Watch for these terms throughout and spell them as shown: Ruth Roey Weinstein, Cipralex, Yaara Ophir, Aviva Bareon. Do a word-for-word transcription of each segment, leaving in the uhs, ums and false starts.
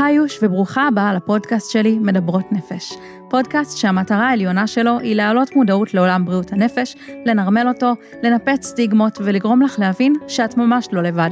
היוש וברוכה הבאה לפודקאסט שלי מדברות נפש. פודקאסט שהמטרה העליונה שלו היא להעלות מודעות לעולם בריאות הנפש, לנרמל אותו, לנפץ סטיגמות ולגרום לך להבין שאת ממש לא לבד.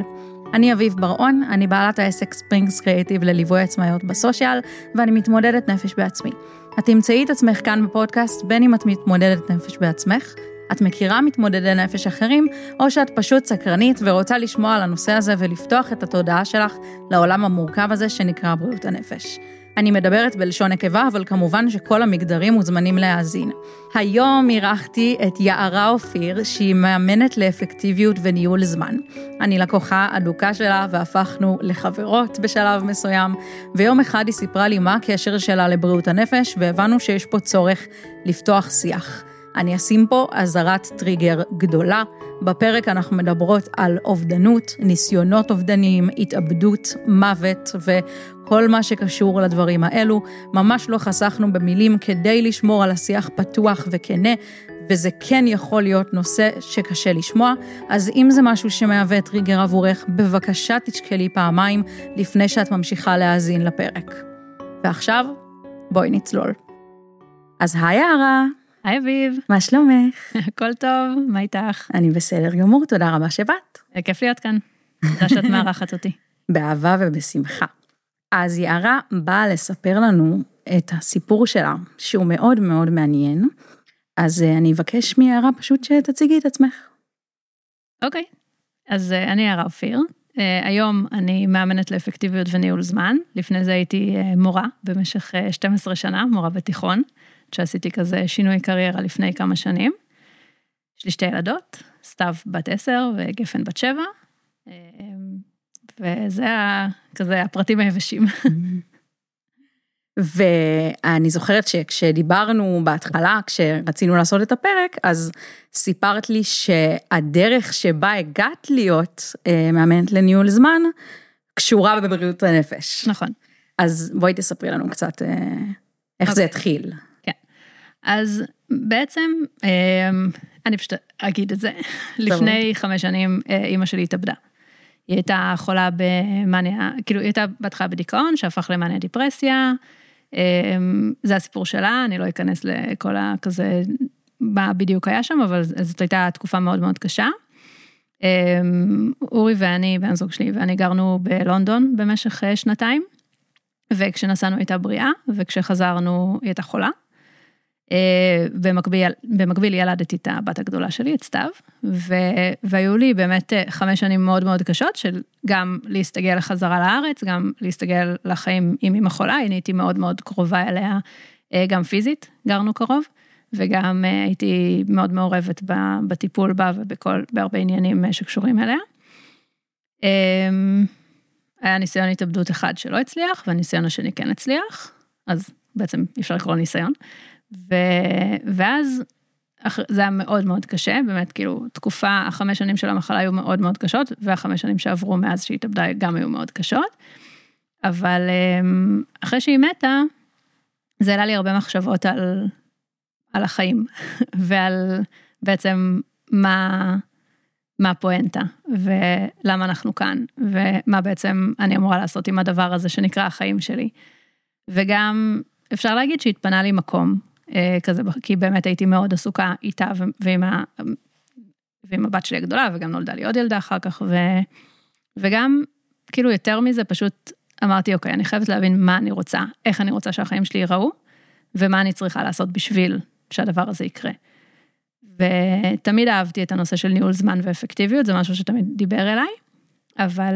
אני אביב ברעון, אני בעלת העסק Springs Creative לליווי עצמאיות בסושיאל, ואני מתמודדת נפש בעצמי. את תמצאי את עצמך כאן בפודקאסט בין אם את מתמודדת נפש בעצמך, את מכירה מתמודדי נפש אחרים, או שאת פשוט סקרנית ורוצה לשמוע על הנושא הזה ולפתוח את התודעה שלך לעולם המורכב הזה שנקרא בריאות הנפש. אני מדברת בלשון נקבה, אבל כמובן שכל המגדרים מוזמנים להאזין. היום אירחתי את יערה אופיר, שהיא מאמנת לאפקטיביות וניהול זמן. אני לקוחה אדוקה שלה והפכנו לחברות בשלב מסוים, ויום אחד היא סיפרה לי מה הקשר שלה לבריאות הנפש, והבנו שיש פה צורך לפתוח שיח. אני אשים פה אזהרת טריגר גדולה. בפרק אנחנו מדברות על אובדנות, ניסיונות אובדניים, התאבדות, מוות וכל מה שקשור לדברים האלו. ממש לא חסכנו במילים כדי לשמור על השיח פתוח וכנה, וזה כן יכול להיות נושא שקשה לשמוע. אז אם זה משהו שמהווה טריגר עבורך, בבקשה תשקלי פעמיים לפני שאת ממשיכה להאזין לפרק. ועכשיו, בואי נצלול. אז היי יערה. היי אביב. מה שלומך? הכל טוב, מה איתך? אני בסדר גמור, תודה רבה שבאת. כיף להיות כאן, תודה שאת מארחת אותי. באהבה ובשמחה. אז יערה באה לספר לנו את הסיפור שלה, שהוא מאוד מאוד מעניין, אז אני אבקש מיערה פשוט שתציגי את עצמך. אוקיי, אז אני יערה אופיר, היום אני מאמנת לאפקטיביות וניהול זמן, לפני זה הייתי מורה במשך שתים עשרה שנה, מורה בתיכון, שעשיתי כזה שינוי קריירה לפני כמה שנים. יש לי שתי ילדות, סתיו בת עשר וגפן בת שבע, וזה כזה הפרטים היבשים. ואני זוכרת שכשדיברנו בהתחלה, כשרצינו לעשות את הפרק, אז סיפרת לי שהדרך שבה הגעת להיות מאמנת לניהול זמן, קשורה בבריאות הנפש. נכון. אז בואי תספרי לנו קצת איך okay. זה התחיל. אז בעצם, אני פשוט אגיד את זה, לפני חמש שנים אמא שלי התאבדה. היא הייתה חולה במניה, כאילו היא הייתה בהתחלה בדיכאון, שהפך למניה דיפרסיה, זה הסיפור שלה, אני לא אכנס לכל הכזה, מה בדיוק היה שם, אבל זאת הייתה תקופה מאוד מאוד קשה. אורי ואני, בן זוג שלי, ואני גרנו בלונדון במשך שנתיים, וכשנסענו הייתה בריאה, וכשחזרנו הייתה חולה. במקביל, במקביל ילדתי את הבת הגדולה שלי, את סתיו, ו, והיו לי באמת חמש שנים מאוד מאוד קשות, של גם להסתגל לחזרה לארץ, גם להסתגל לחיים עם אמא חולה, אני הייתי מאוד מאוד קרובה אליה, גם פיזית, גרנו קרוב, וגם הייתי מאוד מעורבת בטיפול בה, ובהרבה עניינים שקשורים אליה. היה ניסיון התאבדות אחד שלא הצליח, והניסיון השני כן הצליח, אז בעצם אפשר לקרוא ניסיון, ואז זה היה מאוד מאוד קשה, באמת כאילו תקופה, החמש שנים של המחלה היו מאוד מאוד קשות, והחמש שנים שעברו מאז שהיא התאבדה גם היו מאוד קשות, אבל אחרי שהיא מתה, זה העלה לי הרבה מחשבות על, על החיים, ועל בעצם מה, מה הפואנטה, ולמה אנחנו כאן, ומה בעצם אני אמורה לעשות עם הדבר הזה שנקרא החיים שלי, וגם אפשר להגיד שהתפנה לי מקום, כזה, כי באמת הייתי מאוד עסוקה איתה ועם, ה, ועם הבת שלי הגדולה, וגם נולדה לי עוד ילדה אחר כך, ו, וגם כאילו יותר מזה פשוט אמרתי, אוקיי, אני חייבת להבין מה אני רוצה, איך אני רוצה שהחיים שלי ייראו, ומה אני צריכה לעשות בשביל שהדבר הזה יקרה. ותמיד אהבתי את הנושא של ניהול זמן ואפקטיביות, זה משהו שתמיד דיבר אליי, אבל,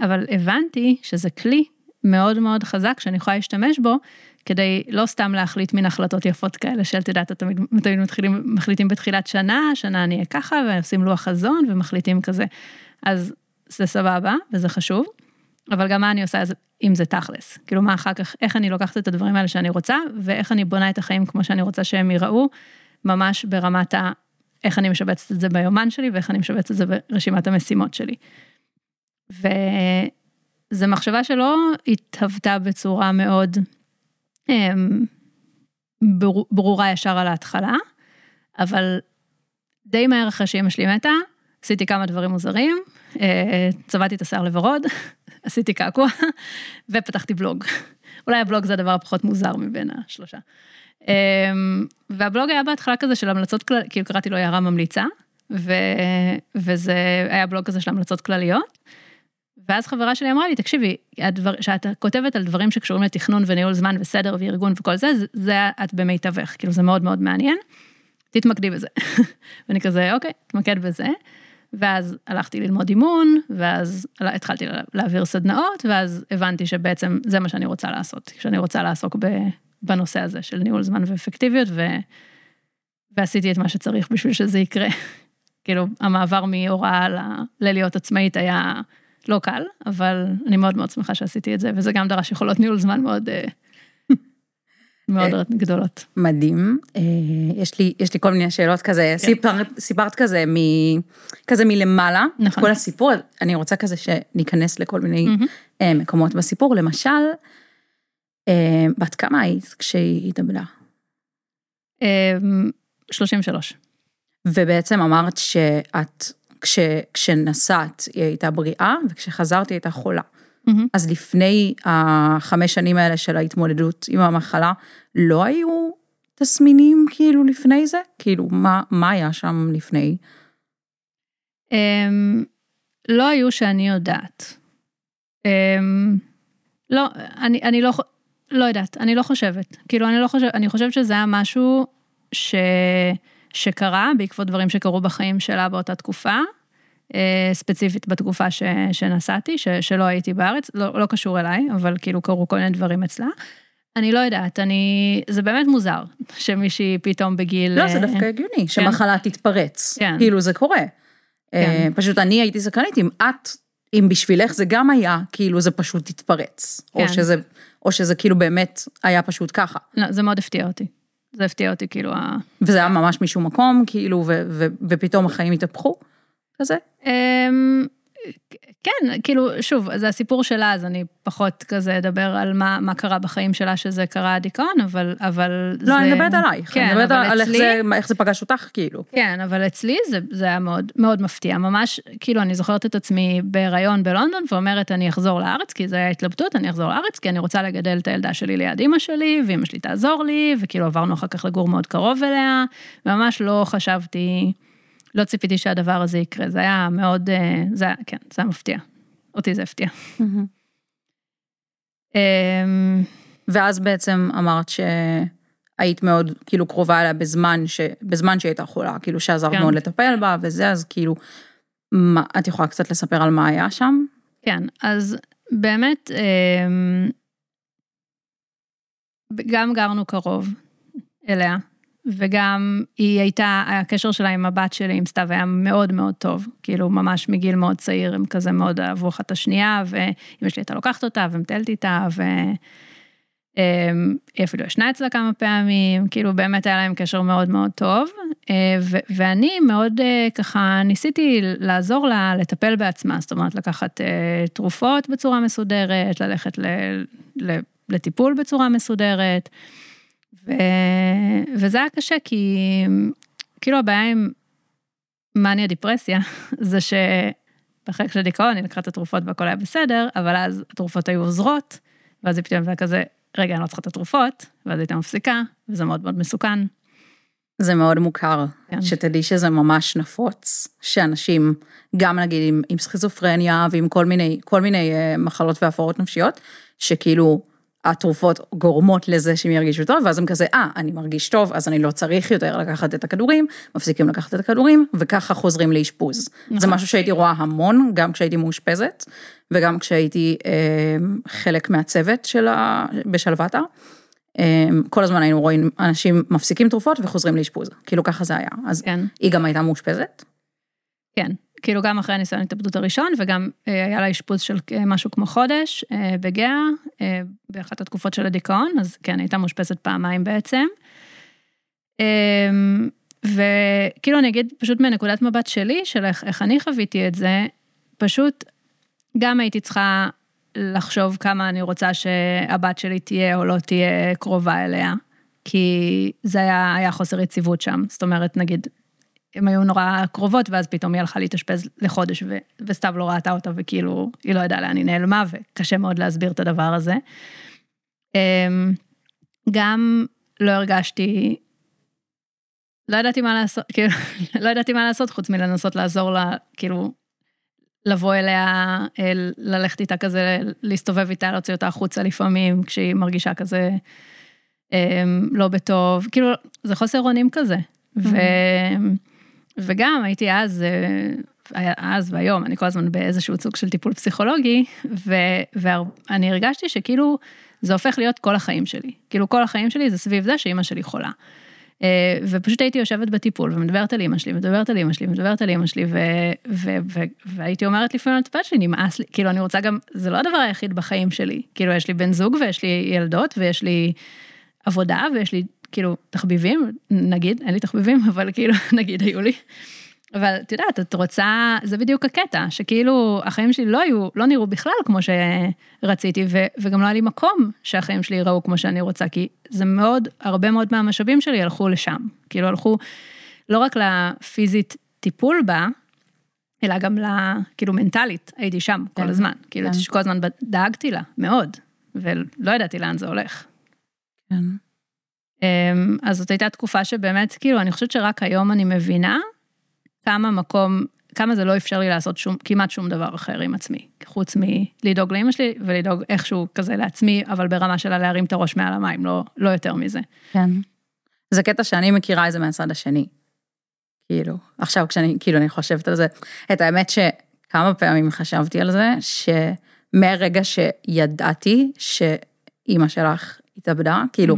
אבל הבנתי שזה כלי, מאוד מאוד חזק, שאני יכולה להשתמש בו, כדי לא סתם להחליט מן החלטות יפות כאלה, שאל תדעת, תמיד, תמיד מתחילים, מחליטים בתחילת שנה, שנה אני אהיה ככה, ועושים לוח חזון, ומחליטים כזה. אז זה סבבה, וזה חשוב, אבל גם מה אני עושה אם זה תכלס. כאילו מה אחר כך, איך אני לוקחת את הדברים האלה שאני רוצה, ואיך אני בונה את החיים כמו שאני רוצה שהם ייראו, ממש ברמת ה... איך אני משבצת את זה ביומן שלי, ואיך אני משבצת את זה ברשימת המשימות שלי. ו... זו מחשבה שלא התהוותה בצורה מאוד אמ, בר, ברורה ישר על ההתחלה, אבל די מהר אחרי שהיא משלימתה, עשיתי כמה דברים מוזרים, צבעתי את השיער לוורוד, עשיתי קעקוע, ופתחתי בלוג. אולי הבלוג זה הדבר הפחות מוזר מבין השלושה. והבלוג היה בהתחלה כזה של המלצות, כאילו קראתי לו יערה ממליצה, וזה היה בלוג כזה של המלצות כלליות, ואז חברה שלי אמרה לי, תקשיבי, שאת כותבת על דברים שקשורים לתכנון וניהול זמן וסדר וארגון וכל זה, זה את במיטבך, כאילו זה מאוד מאוד מעניין, תתמקדי בזה. ואני כזה, אוקיי, תתמקד בזה, ואז הלכתי ללמוד אימון, ואז התחלתי להעביר סדנאות, ואז הבנתי שבעצם זה מה שאני רוצה לעשות, שאני רוצה לעסוק בנושא הזה של ניהול זמן ואפקטיביות, ועשיתי את מה שצריך בשביל שזה יקרה. כאילו, המעבר מהוראה ללהיות עצמאית היה לא קל, אבל אני מאוד מאוד שמחה שעשיתי את זה, וזה גם דרש יכולות ניהול זמן מאוד מאוד גדולות. מדהים. יש לי, יש לי כל מיני שאלות כזה, סיפרת כזה מלמעלה, את כל הסיפור, אני רוצה כזה שניכנס לכל מיני מקומות בסיפור, למשל, בת כמה היית כשהיא התאבלה? שלושים ושלוש. ובעצם אמרת שאת, כש, כשנסעת היא הייתה בריאה, וכשחזרתי הייתה חולה. Mm-hmm. אז לפני החמש שנים האלה של ההתמודדות עם המחלה, לא היו תסמינים כאילו לפני זה? כאילו, מה, מה היה שם לפני? Um, לא היו שאני יודעת. Um, לא, אני, אני לא, לא יודעת, אני לא חושבת. כאילו, אני לא חושבת, אני חושבת שזה היה משהו ש... שקרה, בעקבות דברים שקרו בחיים שלה באותה תקופה, ספציפית בתקופה ש, שנסעתי, ש, שלא הייתי בארץ, לא, לא קשור אליי, אבל כאילו קרו כל מיני דברים אצלה. אני לא יודעת, אני, זה באמת מוזר, שמישהי פתאום בגיל... לא, זה דווקא הגיוני, שמחלה תתפרץ. כן. כאילו זה קורה. כן. פשוט אני הייתי סקרנית, אם את, אם בשבילך זה גם היה, כאילו זה פשוט תתפרץ. כן. או שזה, או שזה כאילו באמת היה פשוט ככה. לא, זה מאוד הפתיע אותי. זה הפתיע אותי, כאילו... וזה היה ממש משום מקום, כאילו, ופתאום החיים התהפכו, כזה? כן, כאילו, שוב, זה הסיפור שלה, אז אני פחות כזה אדבר על מה קרה בחיים שלה, שזה קרה דיכאון, אבל... לא, אני מדברת עלייך, אני מדברת על איך זה פגש אותך, כאילו. כן, אבל אצלי זה היה מאוד מפתיע, ממש, כאילו, אני זוכרת את עצמי בהיריון בלונדון, ואומרת, אני אחזור לארץ, כי זה היה התלבטות, אני אחזור לארץ, כי אני רוצה לגדל את הילדה שלי ליד אמא שלי, ואמא שלי תעזור לי, וכאילו עברנו אחר כך לגור מאוד קרוב אליה, ממש לא חשבתי... לא ציפיתי שהדבר הזה יקרה, זה היה מאוד, זה היה, כן, זה היה מפתיע. אותי זה הפתיע. ואז בעצם אמרת שהיית מאוד, כאילו, קרובה אליה בזמן ש... בזמן שהייתה חולה, כאילו, שעזרת מאוד לטפל בה, וזה, אז כאילו, מה, את יכולה קצת לספר על מה היה שם? כן, אז באמת, גם גרנו קרוב אליה, וגם היא הייתה, הקשר שלה עם הבת שלי, עם סתיו, היה מאוד מאוד טוב, כאילו ממש מגיל מאוד צעיר, הם כזה מאוד אהבו אחת השנייה, ואמא שלי הייתה לוקחת אותה, ומטלת איתה, והיא אפילו ישנה אצלה כמה פעמים, כאילו באמת היה להם קשר מאוד מאוד טוב, ואני מאוד ככה ניסיתי לעזור לה, לטפל בעצמה, זאת אומרת לקחת תרופות בצורה מסודרת, ללכת לטיפול בצורה מסודרת, ו... וזה היה קשה, כי כאילו הבעיה עם מניה דיפרסיה, זה שבחלק של דיכאון היא לקחה את התרופות והכל היה בסדר, אבל אז התרופות היו עוזרות, ואז היא פתאום היה כזה, רגע, אני לא צריכה את התרופות, ואז הייתה מפסיקה, וזה מאוד מאוד מסוכן. זה מאוד מוכר, כן. שתדעי שזה ממש נפוץ, שאנשים, גם נגיד עם, עם סכיזופרניה, ועם כל מיני, כל מיני מחלות והפרעות נפשיות, שכאילו... התרופות גורמות לזה שהם ירגישו טוב, ואז הם כזה, אה, אני מרגיש טוב, אז אני לא צריך יותר לקחת את הכדורים, מפסיקים לקחת את הכדורים, וככה חוזרים לאשפוז. נכון. זה משהו שהייתי רואה המון, גם כשהייתי מאושפזת, וגם כשהייתי אה, חלק מהצוות שלה, בשלוותה, אה, כל הזמן היינו רואים אנשים מפסיקים תרופות וחוזרים לאשפוז, כאילו ככה זה היה. אז כן. היא גם הייתה מאושפזת? כן. כאילו גם אחרי הניסיון התאבדות הראשון, וגם היה לה אשפוז של משהו כמו חודש, בגאה, באחת התקופות של הדיכאון, אז כן, הייתה מאושפזת פעמיים בעצם. וכאילו אני אגיד פשוט מנקודת מבט שלי, של איך אני חוויתי את זה, פשוט גם הייתי צריכה לחשוב כמה אני רוצה שהבת שלי תהיה או לא תהיה קרובה אליה, כי זה היה, היה חוסר יציבות שם, זאת אומרת, נגיד, הם היו נורא קרובות, ואז פתאום היא הלכה להתאשפז לחודש, ו... וסתיו לא ראתה אותה, וכאילו, היא לא ידעה לאן היא נעלמה, וקשה מאוד להסביר את הדבר הזה. גם לא הרגשתי, לא ידעתי מה לעשות, כאילו, לא ידעתי מה לעשות, חוץ מלנסות לעזור לה, כאילו, לבוא אליה, אל... ללכת איתה כזה, להסתובב איתה, להוציא אותה החוצה לפעמים, כשהיא מרגישה כזה, לא בטוב, כאילו, זה חוסר אונים כזה, ו... וגם הייתי אז, אז והיום, אני כל הזמן באיזשהו סוג של טיפול פסיכולוגי, ואני הרגשתי שכאילו זה הופך להיות כל החיים שלי. כאילו כל החיים שלי זה סביב זה שאמא שלי חולה. ופשוט הייתי יושבת בטיפול ומדברת על אמא שלי, מדברת על אמא שלי, מדברת על אמא שלי, והייתי אומרת לפעמים למטפלת שלי, נמאס לי, כאילו אני רוצה גם, זה לא הדבר היחיד בחיים שלי. כאילו יש לי בן זוג ויש לי ילדות ויש לי עבודה ויש לי... כאילו, תחביבים, נגיד, אין לי תחביבים, אבל כאילו, נגיד, היו לי. אבל, אתה יודעת, את רוצה, זה בדיוק הקטע, שכאילו, החיים שלי לא היו, לא נראו בכלל כמו שרציתי, ו, וגם לא היה לי מקום שהחיים שלי יראו כמו שאני רוצה, כי זה מאוד, הרבה מאוד מהמשאבים שלי הלכו לשם. כאילו, הלכו לא רק לפיזית טיפול בה, אלא גם לה, כאילו, מנטלית, הייתי שם כל הזמן. כאילו, כל הזמן דאגתי לה, מאוד, ולא ידעתי לאן זה הולך. כן. אז זאת הייתה תקופה שבאמת, כאילו, אני חושבת שרק היום אני מבינה כמה מקום, כמה זה לא אפשר לי לעשות שום, כמעט שום דבר אחר עם עצמי, חוץ מלדאוג לאמא שלי, ולדאוג איכשהו כזה לעצמי, אבל ברמה שלה להרים את הראש מעל המים, לא, לא יותר מזה. כן. זה קטע שאני מכירה איזה מהצד השני. כאילו, עכשיו כשאני, כאילו, אני חושבת על זה, את האמת שכמה פעמים חשבתי על זה, שמרגע שידעתי שאמא שלך התאבדה, כאילו,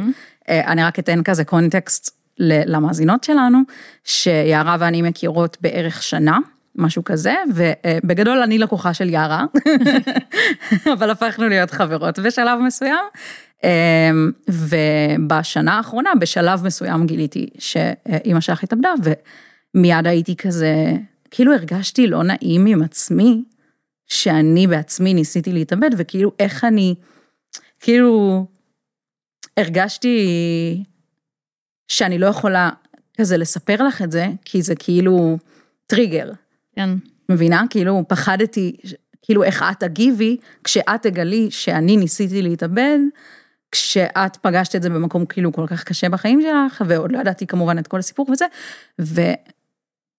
אני רק אתן כזה קונטקסט למאזינות שלנו, שיערה ואני מכירות בערך שנה, משהו כזה, ובגדול אני לקוחה של יערה, אבל הפכנו להיות חברות בשלב מסוים, ובשנה האחרונה, בשלב מסוים גיליתי שאמא שלך התאבדה, ומיד הייתי כזה, כאילו הרגשתי לא נעים עם עצמי, שאני בעצמי ניסיתי להתאבד, וכאילו איך אני, כאילו... הרגשתי שאני לא יכולה כזה לספר לך את זה, כי זה כאילו טריגר. כן. מבינה? כאילו פחדתי, כאילו איך את תגיבי, כשאת תגלי שאני ניסיתי להתאבד, כשאת פגשת את זה במקום כאילו כל כך קשה בחיים שלך, ועוד לא ידעתי כמובן את כל הסיפור וזה, ו...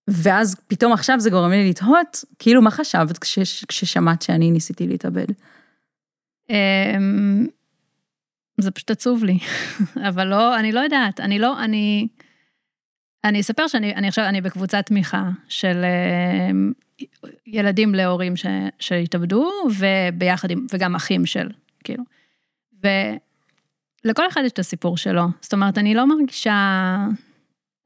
ואז פתאום עכשיו זה גורם לי לתהות, כאילו מה חשבת כש... כששמעת שאני ניסיתי להתאבד? אממ... זה פשוט עצוב לי, אבל לא, אני לא יודעת, אני לא, אני, אני אספר שאני, אני עכשיו, אני בקבוצת תמיכה של ילדים להורים שהתאבדו, וביחד עם, וגם אחים של, כאילו, ולכל אחד יש את הסיפור שלו, זאת אומרת, אני לא מרגישה,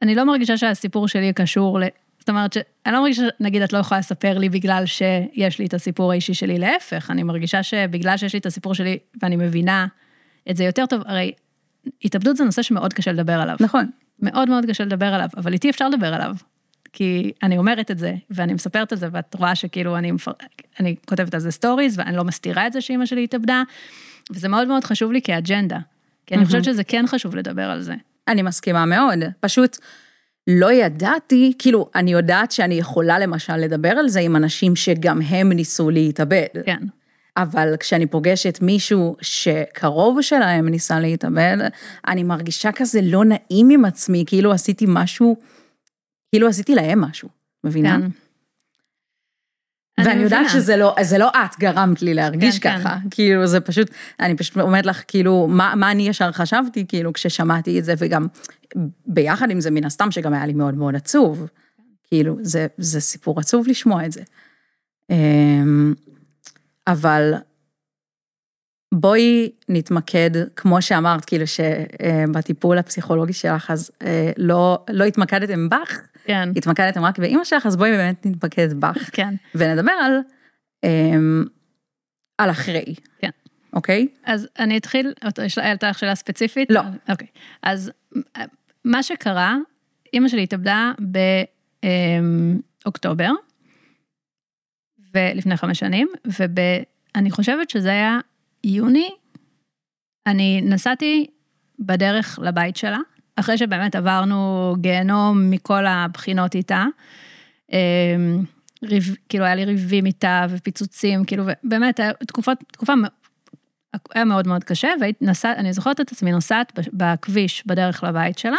אני לא מרגישה שהסיפור שלי קשור ל... זאת אומרת, אני לא מרגישה, נגיד, את לא יכולה לספר לי בגלל שיש לי את הסיפור האישי שלי, להפך, אני מרגישה שבגלל שיש לי את הסיפור שלי, ואני מבינה... את זה יותר טוב, הרי התאבדות זה נושא שמאוד קשה לדבר עליו. נכון. מאוד מאוד קשה לדבר עליו, אבל איתי אפשר לדבר עליו, כי אני אומרת את זה, ואני מספרת את זה, ואת רואה שכאילו אני, אני כותבת על זה סטוריז, ואני לא מסתירה את זה שאמא שלי התאבדה, וזה מאוד מאוד חשוב לי כאג'נדה, כי אני חושבת שזה כן חשוב לדבר על זה. אני מסכימה מאוד, פשוט לא ידעתי, כאילו אני יודעת שאני יכולה למשל לדבר על זה עם אנשים שגם הם ניסו להתאבד. כן. אבל כשאני פוגשת מישהו שקרוב שלהם ניסה להתאבד, אני מרגישה כזה לא נעים עם עצמי, כאילו עשיתי משהו, כאילו עשיתי להם משהו, מבינה? כן. ואני יודעת שזה לא, זה לא את גרמת לי להרגיש כן, ככה, כן. כאילו זה פשוט, אני פשוט אומרת לך, כאילו, מה, מה אני ישר חשבתי, כאילו, כששמעתי את זה, וגם ביחד עם זה מן הסתם, שגם היה לי מאוד מאוד עצוב, כאילו, זה, זה סיפור עצוב לשמוע את זה. אבל בואי נתמקד, כמו שאמרת, כאילו שבטיפול הפסיכולוגי שלך, אז לא, לא התמקדתם בך, כן. התמקדתם רק באמא שלך, אז בואי באמת נתמקד בך, כן. ונדבר על, על אחרי. כן. אוקיי? אז אני אתחיל, הייתה שאלה ספציפית? לא. אוקיי. אז מה שקרה, אמא שלי התאבדה באוקטובר, ולפני חמש שנים, ואני חושבת שזה היה יוני, אני נסעתי בדרך לבית שלה, אחרי שבאמת עברנו גיהנום מכל הבחינות איתה, ריב, כאילו היה לי ריבים איתה ופיצוצים, כאילו, באמת, תקופות, תקופה היה מאוד מאוד קשה, ואני זוכרת את עצמי נוסעת בכביש בדרך לבית שלה,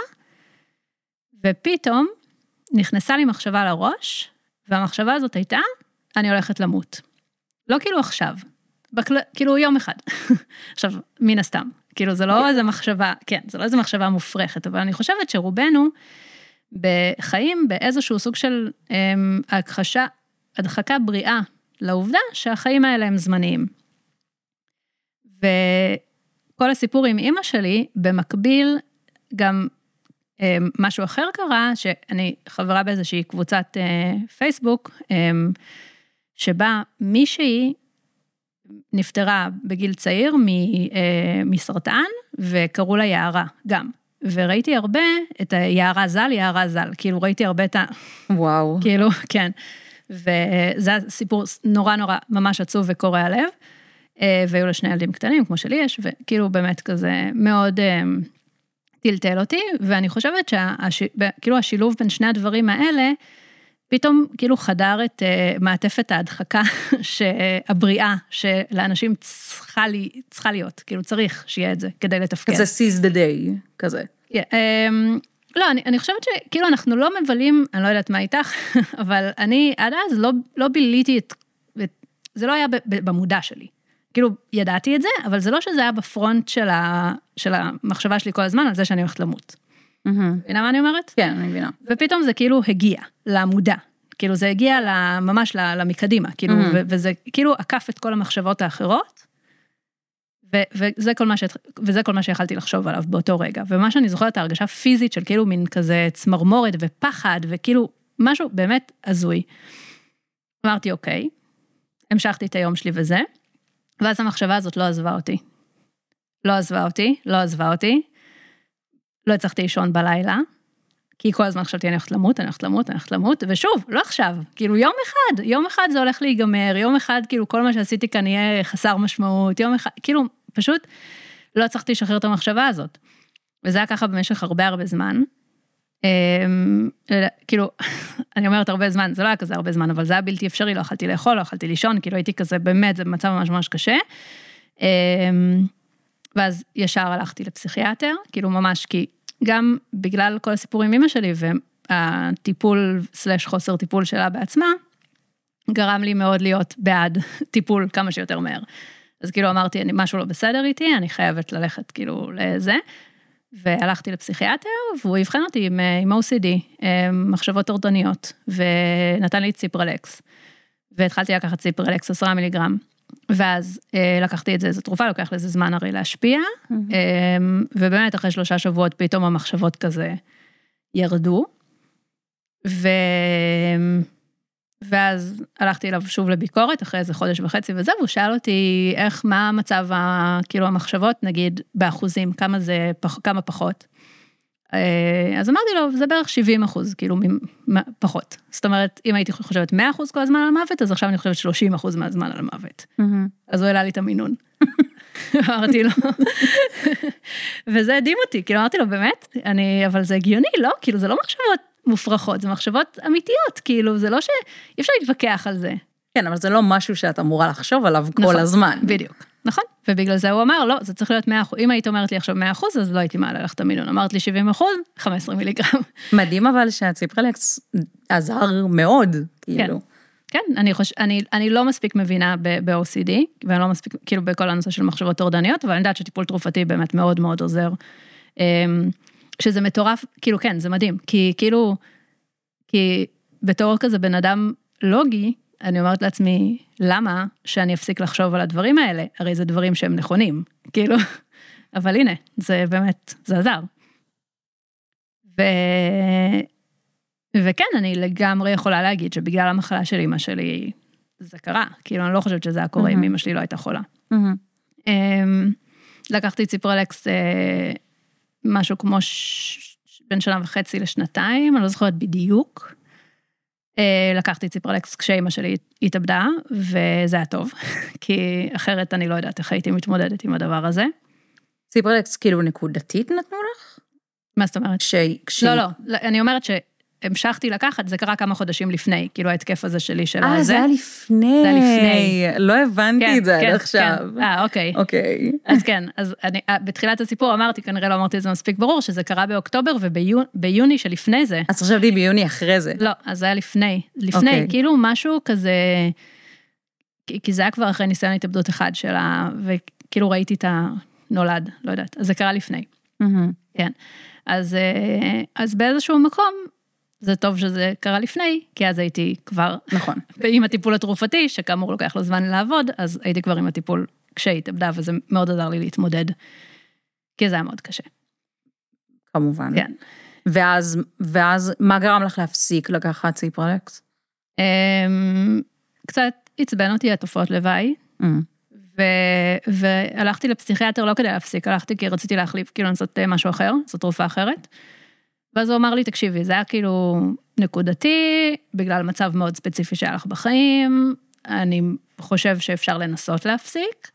ופתאום נכנסה לי מחשבה לראש, והמחשבה הזאת הייתה, אני הולכת למות. לא כאילו עכשיו, בכל... כאילו יום אחד. עכשיו, מן הסתם. כאילו זה לא איזה מחשבה, כן, זה לא איזה מחשבה מופרכת, אבל אני חושבת שרובנו בחיים באיזשהו סוג של הם, הכחשה, הדחקה בריאה לעובדה שהחיים האלה הם זמניים. וכל הסיפור עם אמא שלי, במקביל גם הם, משהו אחר קרה, שאני חברה באיזושהי קבוצת אה, פייסבוק, הם, שבה מישהי נפטרה בגיל צעיר מסרטן, וקראו לה יערה גם. וראיתי הרבה את היערה זל, יערה זל. כאילו ראיתי הרבה את ה... וואו. כאילו, כן. וזה סיפור נורא נורא ממש עצוב וקורע לב. והיו לה שני ילדים קטנים, כמו שלי יש, וכאילו באמת כזה מאוד טלטל אותי, ואני חושבת שכאילו השילוב בין שני הדברים האלה, פתאום כאילו חדר את uh, מעטפת ההדחקה הבריאה, שלאנשים צריכה, לי, צריכה להיות, כאילו צריך שיהיה את זה, כדי לתפקד. כזה seize the day, כזה. Yeah, um, לא, אני, אני חושבת שכאילו אנחנו לא מבלים, אני לא יודעת מה איתך, אבל אני עד אז לא, לא ביליתי את, את, זה לא היה ב, ב, במודע שלי. כאילו ידעתי את זה, אבל זה לא שזה היה בפרונט של, ה, של המחשבה שלי כל הזמן, על זה שאני הולכת למות. הנה מה אני אומרת? כן, אני מבינה. ופתאום זה כאילו הגיע למודע, כאילו זה הגיע ממש למקדימה, וזה כאילו עקף את כל המחשבות האחרות, וזה כל מה שיכלתי לחשוב עליו באותו רגע, ומה שאני זוכרת, ההרגשה פיזית של כאילו מין כזה צמרמורת ופחד, וכאילו משהו באמת עזוי. אמרתי אוקיי, המשכתי את היום שלי וזה, ואז המחשבה הזאת לא עזבה אותי. לא עזבה אותי, לא עזבה אותי, לא הצלחתי לישון בלילה, כי כל הזמן חשבתי, אני הולכת למות, אני הולכת למות, אני הולכת למות, ושוב, לא עכשיו, כאילו יום אחד, יום אחד זה הולך להיגמר, יום אחד, כאילו כל מה שעשיתי כאן יהיה חסר משמעות, יום אחד, כאילו פשוט לא הצלחתי לשחרר את המחשבה הזאת. וזה היה ככה במשך הרבה הרבה זמן, כאילו, אני אומרת הרבה זמן, זה לא היה כזה הרבה זמן, אבל זה היה בלתי אפשרי, לא אכלתי לאכול, לא אכלתי לישון, כאילו הייתי כזה באמת, זה במצב ממש ממש קשה. ואז ישר הלכתי לפסיכיאטר, כאילו ממש, כי גם בגלל כל הסיפור עם אמא שלי, והטיפול סלש חוסר טיפול שלה בעצמה, גרם לי מאוד להיות בעד טיפול כמה שיותר מהר. אז כאילו אמרתי, אני, משהו לא בסדר איתי, אני חייבת ללכת כאילו לזה, והלכתי לפסיכיאטר, והוא יבחן אותי עם, עם או סי די, מחשבות טורדניות, ונתן לי ציפרלקס, והתחלתי לקחת ציפרלקס עשרה מיליגרם, ואז לקחתי את זה, זו תרופה, לוקח לזה זמן הרי להשפיע, ובאמת אחרי שלושה שבועות, פתאום המחשבות כזה ירדו, ואז הלכתי אליו שוב לביקורת, אחרי איזה חודש וחצי וזה, והוא שאל אותי איך, מה המצב, כאילו המחשבות, נגיד באחוזים, כמה זה, כמה פחות. אז אמרתי לו, זה בערך שבעים אחוז, כאילו פחות. זאת אומרת, אם הייתי חושבת מאה אחוז כל הזמן על המוות, אז עכשיו אני חושבת שלושים אחוז מהזמן על המוות. אז הוא העלה לי את המינון. אמרתי לו. וזה הדהים אותי, כאילו אמרתי לו, באמת, אבל זה הגיוני, לא? כאילו זה לא מחשבות מופרכות, זה מחשבות אמיתיות, כאילו זה לא ש... אי אפשר להתווכח על זה. כן, אבל זה לא משהו שאת אמורה לחשוב עליו כל הזמן. בדיוק. נכון, ובגלל זה הוא אמר, לא, זה צריך להיות מאה אחוז, אם היית אומרת לי עכשיו מאה אחוז, אז לא הייתי מעלה לך את המינון, אמרת לי שבעים אחוז, חמש עשרה מיליגרם. מדהים אבל שהציפרלקס עזר מאוד, כאילו. כן, אני לא מספיק מבינה ב-או סי די, ואני לא מספיק, כאילו בכל הנושא של מחשבות טורדניות, אבל אני יודעת שטיפול תרופתי באמת מאוד מאוד עוזר, שזה מטורף, כאילו כן, זה מדהים, כי כאילו, כי בתור כזה בן אדם לוגי, אני אומרת לעצמי, למה שאני אפסיק לחשוב על הדברים האלה? הרי זה דברים שהם נכונים, כאילו, אבל הנה, זה באמת, זה עזר. ו... וכן, אני לגמרי יכולה להגיד שבגלל המחלה של אמא שלי, זה קרה, כאילו, אני לא חושבת שזה היה קורה, אם אמא שלי לא הייתה חולה. לקחתי ציפרלקס, משהו כמו ש... בין שנה וחצי לשנתיים, אני לא זוכרת בדיוק, לקחתי ציפרלקס כשאימא שלי התאבדה, וזה היה טוב, כי אחרת אני לא יודעת איך הייתי מתמודדת עם הדבר הזה. ציפרלקס כאילו נקודתית נתנו לך? מה זאת אומרת? לא, לא, אני אומרת שהמשכתי לקחת, זה קרה כמה חודשים לפני, כאילו ההתקף הזה שלי של הזה. אה, זה היה לפני. זה היה לפני. לא הבנתי את זה עד עכשיו. אה, אוקיי. אוקיי. אז כן, אז בתחילת הסיפור אמרתי, כנראה לא אמרתי את זה מספיק ברור, שזה קרה באוקטובר וביוני שלפני זה. אז חשבתי ביוני אחרי זה. לא, אז זה היה לפני. לפני, כאילו משהו כזה, כי זה היה כבר אחרי ניסיון התאבדות אחד שלה, וכאילו ראיתי את הנולד, לא יודעת. אז זה קרה לפני. כן. אז, אז באיזשהו מקום, זה טוב שזה קרה לפני, כי אז הייתי כבר, נכון, עם הטיפול התרופתי, שכאמור לוקח לו זמן לעבוד, אז הייתי כבר עם הטיפול כשהתאבדה, וזה מאוד עזר לי להתמודד, כי זה היה מאוד קשה. כמובן. כן. ואז, ואז מה גרם לך להפסיק לקחת ציפרלקס? קצת הצבן אותי התופעות לוואי, mm. ו- והלכתי לפסיכיאטר לא כדי להפסיק, הלכתי כי רציתי להחליף, כאילו לעשות משהו אחר, לעשות תרופה אחרת, ואז הוא אמר לי, תקשיבי, זה היה כאילו נקודתי, בגלל מצב מאוד ספציפי שהיה לך בחיים, אני חושב שאפשר לנסות להפסיק,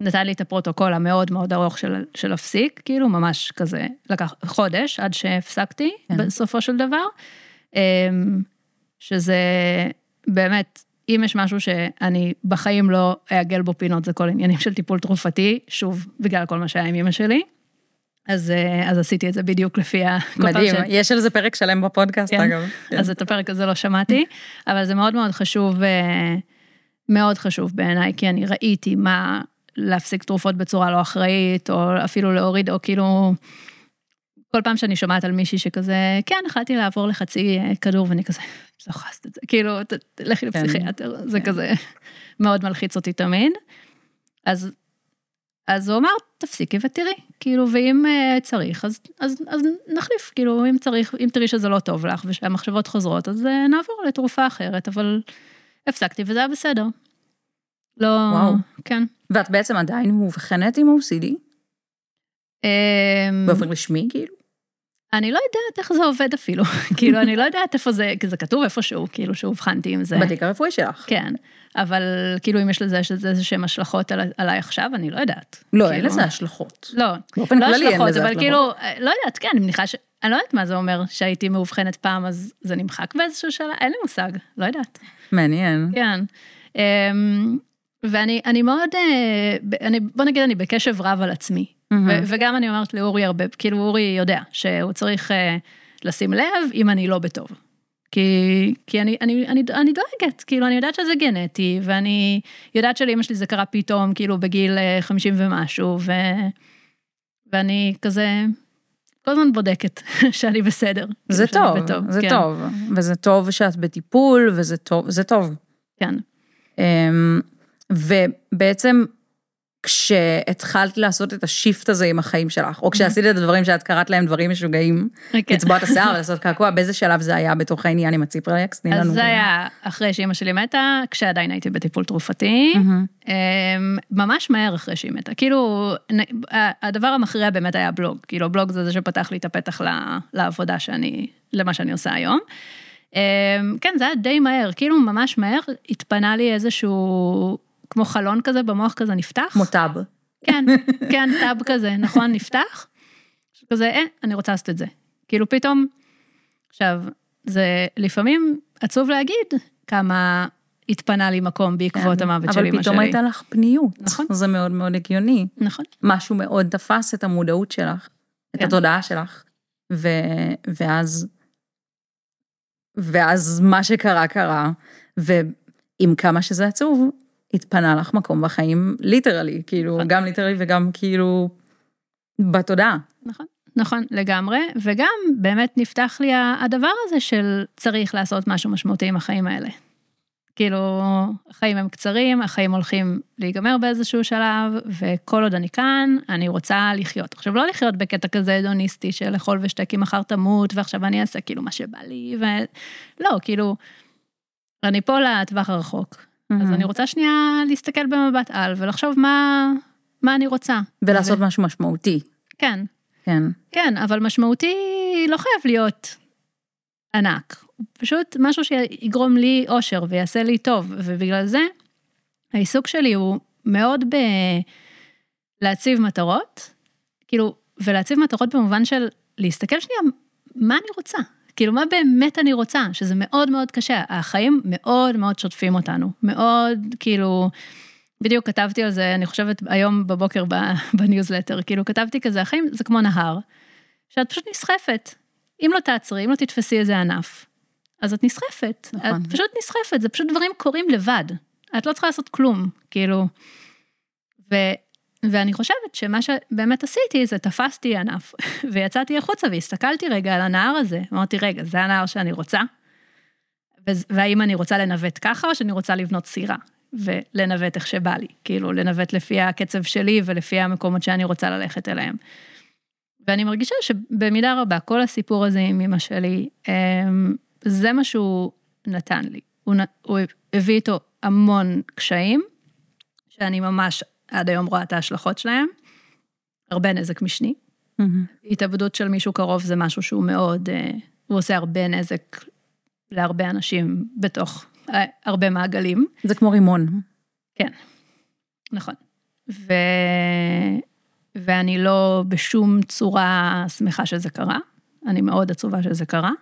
נתן לי את הפרוטוקול המאוד מאוד ארוך של, של להפסיק, כאילו ממש כזה, לקח חודש עד שהפסקתי, כן. בסופו של דבר, שזה באמת, אם יש משהו שאני בחיים לא אעגל בו פינות, זה כל עניינים של טיפול תרופתי, שוב, בגלל כל מה שהיה עם אמא שלי, אז, אז עשיתי את זה בדיוק לפי הכל מדהים, פרשת. יש על זה פרק שלם בפודקאסט, כן. אגב. כן. אז את הפרק הזה לא שמעתי, אבל זה מאוד מאוד חשוב, מאוד חשוב בעיניי, כי אני ראיתי מה להפסיק תרופות בצורה לא אחראית, או אפילו להוריד, או כאילו, כל פעם שאני שומעת על מישהי שכזה, כן, החלטתי לעבור לחצי כדור, ואני כזה, לא חסת את זה, כאילו, תלכי לפסיכיאטר, זה כזה מאוד מלחיץ אותי תמיד. אז, אז הוא אמר, תפסיקי ותראי, כאילו, ואם צריך, אז, אז, אז נחליף, כאילו, אם צריך, אם תראי שזה לא טוב לך, ושהמחשבות חוזרות, אז נעבור לתרופה אחרת, אבל הפסקתי, וזה היה בסדר. לא, וואו. כן. ואת בעצם עדיין מובחנת עם או סי די? באופן רשמי, כאילו? אני לא יודעת איך זה עובד אפילו, כאילו, אני לא יודעת איפה זה, כי זה כתוב איפשהו, כאילו, שהובחנתי עם זה. בתיק הרפואי שלך. כן, אבל כאילו, אם יש לזה איזשהם השלכות עליי עכשיו, אני לא יודעת. לא, אין לזה השלכות. לא, לא השלכות, אבל כאילו, לא יודעת, כן, אני מניחה ש... אני לא יודעת מה זה אומר, שהייתי מאובחנת פעם, אז זה נמחק באיזשהו שאלה, אין לי מושג, לא יודעת. מעניין. כן. ואני מאוד, בוא נגיד, אני בקשב רב על עצמי. Mm-hmm. וגם אני אומרת לאורי הרבה, כאילו אורי יודע שהוא צריך uh, לשים לב אם אני לא בטוב. כי, כי אני, אני, אני, אני דואגת, כאילו אני יודעת שזה גנטי, ואני יודעת שלאמא שלי זה קרה פתאום, כאילו בגיל uh, חמישים ומשהו, ו, ואני כזה, כל הזמן בודקת שאני בסדר. זה כאילו טוב, בטוב, זה כן. טוב, וזה טוב שאת בטיפול, וזה טוב, זה טוב. כן. Um, ובעצם... כשהתחלת לעשות את השיפט הזה עם החיים שלך, או כשעשית את הדברים שאת קראת להם דברים משוגעים, לצבוע את השיער ולעשות קעקוע, באיזה שלב זה היה בתוך העניין עם הציפרלקס? אז זה היה אחרי שאמא שלי מתה, כשעדיין הייתי בטיפול תרופתי, ממש מהר אחרי שהיא מתה. כאילו, הדבר המכריע באמת היה בלוג, כאילו בלוג זה זה שפתח לי את הפתח לעבודה שאני, למה שאני עושה היום. כן, זה היה די מהר, כאילו ממש מהר, התפנה לי איזשהו... כמו חלון כזה, במוח כזה נפתח. כמו טאב. כן, כן, טאב כזה, נכון, נפתח. כזה, אה, אני רוצה לעשות את זה. כאילו פתאום, עכשיו, זה לפעמים עצוב להגיד כמה התפנה לי מקום בעקבות כן, המוות של אמא שלי. אבל פתאום הייתה לך פניות. נכון. זה מאוד מאוד הגיוני. נכון. משהו מאוד תפס את המודעות שלך, את כן. התודעה שלך, ו... ואז, ואז מה שקרה קרה, ועם כמה שזה עצוב, התפנה לך מקום בחיים, ליטרלי, כאילו, נכון. גם ליטרלי וגם כאילו, בתודעה. נכון, נכון, לגמרי, וגם באמת נפתח לי הדבר הזה של צריך לעשות משהו משמעותי עם החיים האלה. כאילו, החיים הם קצרים, החיים הולכים להיגמר באיזשהו שלב, וכל עוד אני כאן, אני רוצה לחיות. עכשיו, לא לחיות בקטע כזה דוניסטי, של אכול ושתק אם אחר תמות, ועכשיו אני אעשה כאילו מה שבא לי, ולא, כאילו, אני פה לטווח הרחוק. אז אני רוצה שנייה להסתכל במבט על, ולחשוב מה, מה אני רוצה. ולעשות משהו משמעותי. כן. כן. כן, אבל משמעותי לא חייב להיות ענק. פשוט משהו שיגרום לי אושר, ויעשה לי טוב, ובגלל זה, העיסוק שלי הוא מאוד ב... להציב מטרות, כאילו, ולהציב מטרות במובן של להסתכל שנייה, מה אני רוצה? כאילו, מה באמת אני רוצה? שזה מאוד מאוד קשה. החיים מאוד מאוד שוטפים אותנו. מאוד, כאילו, בדיוק כתבתי על זה, אני חושבת היום בבוקר בניוזלטר, כאילו, כתבתי כזה, החיים זה כמו נהר, שאת פשוט נסחפת. אם לא תעצרי, אם לא תתפסי איזה ענף, אז את נסחפת. נכון. את פשוט נסחפת, זה פשוט דברים קורים לבד. את לא צריכה לעשות כלום, כאילו. ו... ואני חושבת שמה שבאמת עשיתי, זה תפסתי ענף, ויצאתי החוצה, והסתכלתי רגע על הנער הזה, אמרתי, רגע, זה הנער שאני רוצה, והאם אני רוצה לנווט ככה, או שאני רוצה לבנות סירה, ולנווט איך שבא לי, כאילו, לנווט לפי הקצב שלי, ולפי המקומות שאני רוצה ללכת אליהם. ואני מרגישה שבמידה רבה, כל הסיפור הזה עם אמא שלי, זה מה שהוא נתן לי. הוא, הוא הביא איתו המון קשיים, שאני ממש... עד היום רואה את ההשלכות שלהם, הרבה נזק משני. Mm-hmm. התאבדות של מישהו קרוב זה משהו שהוא מאוד, הוא עושה הרבה נזק להרבה אנשים בתוך הרבה מעגלים. זה כמו רימון. כן, נכון. ו... ואני לא בשום צורה שמחה שזה קרה, אני מאוד עצובה שזה קרה,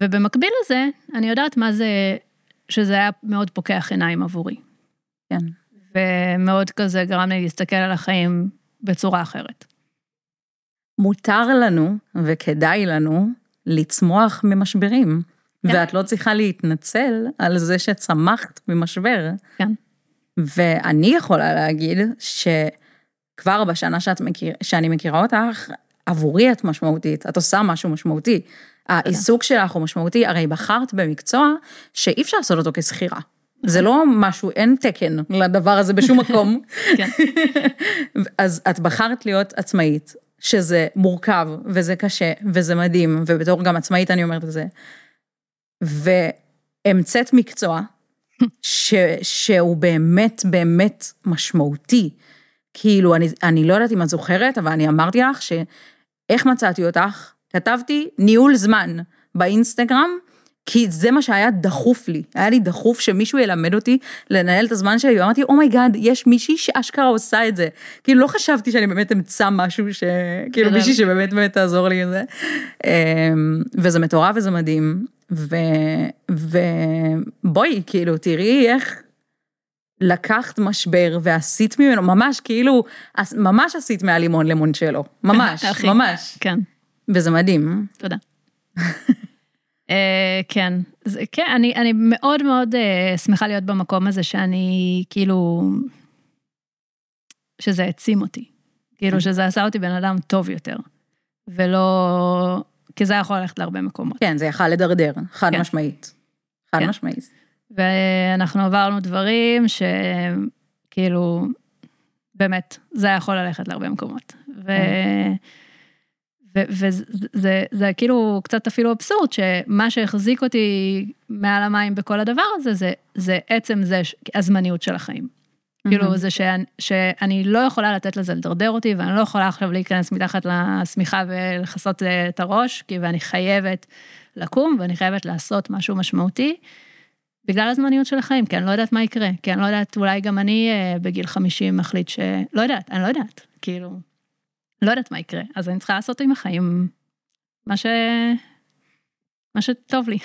ובמקביל לזה, אני יודעת מה זה, שזה היה מאוד פוקח עיניים עבורי. כן. ומאוד כזה גרם לי להסתכל על החיים בצורה אחרת. מותר לנו, וכדאי לנו, לצמוח ממשברים. כן. ואת לא צריכה להתנצל על זה שצמחת ממשבר. כן. ואני יכולה להגיד שכבר בשנה שאת מכיר, שאני מכירה אותך, עבורי את משמעותית, את עושה משהו משמעותי. העיסוק שלך הוא משמעותי, הרי בחרת במקצוע שאי אפשר לעשות אותו כסחירה. זה לא משהו, אין תקן לדבר הזה בשום מקום. כן. אז את בחרת להיות עצמאית, שזה מורכב, וזה קשה, וזה מדהים, ובתור גם עצמאית אני אומרת את זה. והמצאת מקצוע, ש, שהוא באמת, באמת משמעותי. כאילו, אני, אני לא יודעת אם את זוכרת, אבל אני אמרתי לך, שאיך מצאתי אותך, כתבתי ניהול זמן באינסטגרם, כי זה מה שהיה דחוף לי, היה לי דחוף שמישהו ילמד אותי לנהל את הזמן שלי, ואמרתי, "Oh my God, יש מישהי שאשכרה עושה את זה." כאילו, לא חשבתי שאני באמת אמצא משהו ש... כאילו, מישהי שבאמת באמת תעזור לי עם זה. וזה מטורף וזה מדהים, ו... ובואי, כאילו, תראי איך לקחת משבר ועשית ממנו, ממש, כאילו, ממש עשית מהלימון למון שלו. ממש, ממש. כן. וזה מדהים. תודה. כן, אני מאוד מאוד שמחה להיות במקום הזה שאני כאילו, שזה העצים אותי, כאילו שזה עשה אותי בן אדם טוב יותר, ולא, כי זה יכול ללכת להרבה מקומות. כן, זה יכול לדרדר, חד משמעית, חד משמעית. ואנחנו עברנו דברים שכאילו, באמת, זה יכול ללכת להרבה מקומות, ו... וזה כאילו קצת אפילו אבסורד, שמה שהחזיק אותי מעל המים בכל הדבר הזה, זה עצם זה הזמניות של החיים. כאילו זה שאני לא יכולה לתת לזה לדרדר אותי, ואני לא יכולה עכשיו להיכנס מתחת לשמיכה ולחסות את הראש, כי ואני חייבת לקום, ואני חייבת לעשות משהו משמעותי, בגלל הזמניות של החיים, כי אני לא יודעת מה יקרה, כי אני לא יודעת, אולי גם אני בגיל חמישים מחליט שלא יודעת, אני לא יודעת, כאילו... לא יודעת מה יקרה, אז אני צריכה לעשות עם החיים מה ש... מה שטוב לי.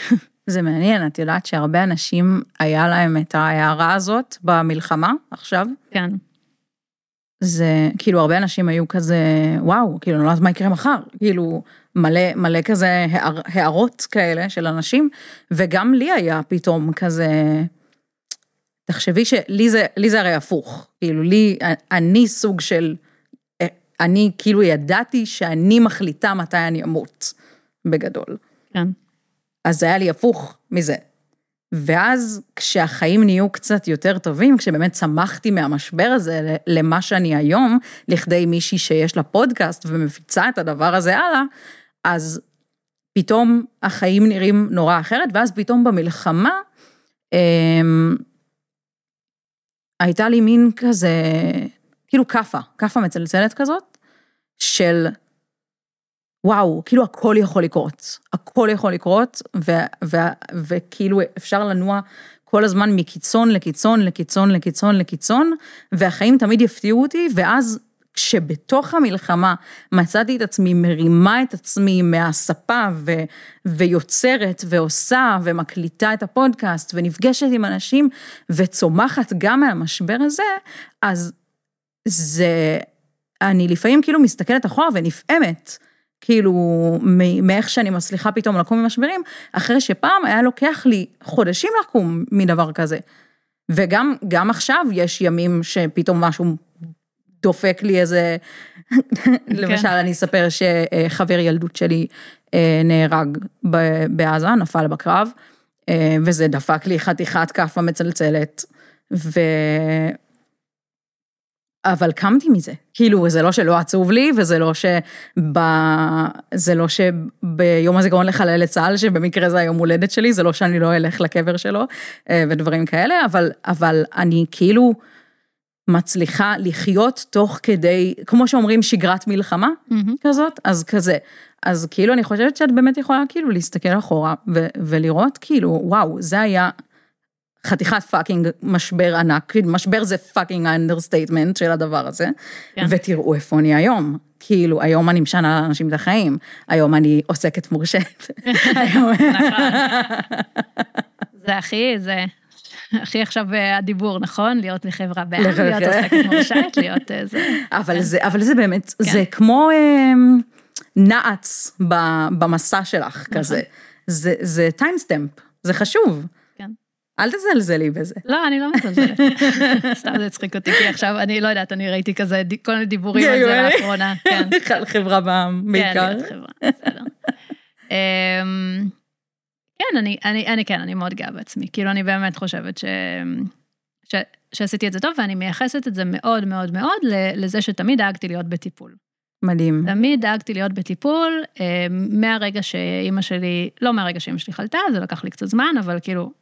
זה מעניין, את יודעת שהרבה אנשים היה להם את ההערה הזאת במלחמה עכשיו? כן. זה, כאילו, הרבה אנשים היו כזה, וואו, כאילו, לא יודעת מה יקרה מחר, כאילו, מלא, מלא כזה הער, הערות כאלה של אנשים, וגם לי היה פתאום כזה... תחשבי שלי זה, לי זה הרי הפוך, כאילו, לי, אני סוג של... אני כאילו ידעתי שאני מחליטה מתי אני אמות, בגדול. כן. אז זה היה לי הפוך מזה. ואז כשהחיים נהיו קצת יותר טובים, כשבאמת צמחתי מהמשבר הזה למה שאני היום, לכדי מישהי שיש לה פודקאסט ומפיצה את הדבר הזה הלאה, אז פתאום החיים נראים נורא אחרת, ואז פתאום במלחמה, אה, הייתה לי מין כזה, כאילו קפה, קפה מצלצלת כזאת, של, וואו, כאילו הכל יכול לקרות, הכל יכול לקרות, ו, ו, וכאילו אפשר לנוע כל הזמן מקיצון לקיצון, לקיצון, לקיצון, לקיצון, והחיים תמיד יפתיעו אותי, ואז כשבתוך המלחמה מצאתי את עצמי, מרימה את עצמי מהספה ו, ויוצרת ועושה ומקליטה את הפודקאסט ונפגשת עם אנשים וצומחת גם מהמשבר הזה, אז זה, אני לפעמים כאילו מסתכלת אחורה ונפעמת, כאילו מאיך שאני מצליחה פתאום לקום ממשברים, אחרי שפעם היה לוקח לי חודשים לקום מדבר כזה. וגם גם עכשיו יש ימים שפתאום משהו דופק לי איזה, למשל אני אספר שחבר ילדות שלי נהרג בעזה, נפל בקרב, וזה דפק לי חתיכת כף המצלצלת, ו... אבל קמתי מזה. כאילו, זה לא שלא עצוב לי, וזה לא שביום הזיכרון לחלל צה"ל, שבמקרה זה היום הולדת שלי, זה לא שאני לא אלך לקבר שלו, ודברים כאלה, אבל, אבל אני כאילו מצליחה לחיות תוך כדי, כמו שאומרים, שגרת מלחמה כזאת, אז כזה. אז כאילו, אני חושבת שאת באמת יכולה כאילו להסתכל אחורה, ו- ולראות כאילו, וואו, זה היה... חתיכת פאקינג משבר ענק, משבר זה פאקינג האנדרסטייטמנט של הדבר הזה, yeah. ותראו איפה אני היום, כאילו היום אני משנה לאנשים את החיים, היום אני עוסקת מורשת. היום... נכון. זה הכי, זה הכי עכשיו הדיבור, נכון? להיות לחברה בעם, להיות עוסקת מורשת, להיות זה. אבל, כן. זה, אבל זה באמת, כן. זה כמו נעץ במסע שלך נכון. כזה, זה, זה טיימסטמפ, זה חשוב. אל תזלזלי בזה. לא, אני לא מזלזלת. סתם זה הצחיק אותי, כי עכשיו, אני לא יודעת, אני ראיתי כזה, כל מיני דיבורים על זה לאחרונה. חברה בעם, בעיקר. כן, להיות חברה, בסדר. כן, אני כן, אני מאוד גאה בעצמי. כאילו, אני באמת חושבת שעשיתי את זה טוב, ואני מייחסת את זה מאוד מאוד מאוד לזה שתמיד דאגתי להיות בטיפול. מדהים. תמיד דאגתי להיות בטיפול, מהרגע שאימא שלי, לא מהרגע שאימא שלי חלתה, זה לקח לי קצת זמן, אבל כאילו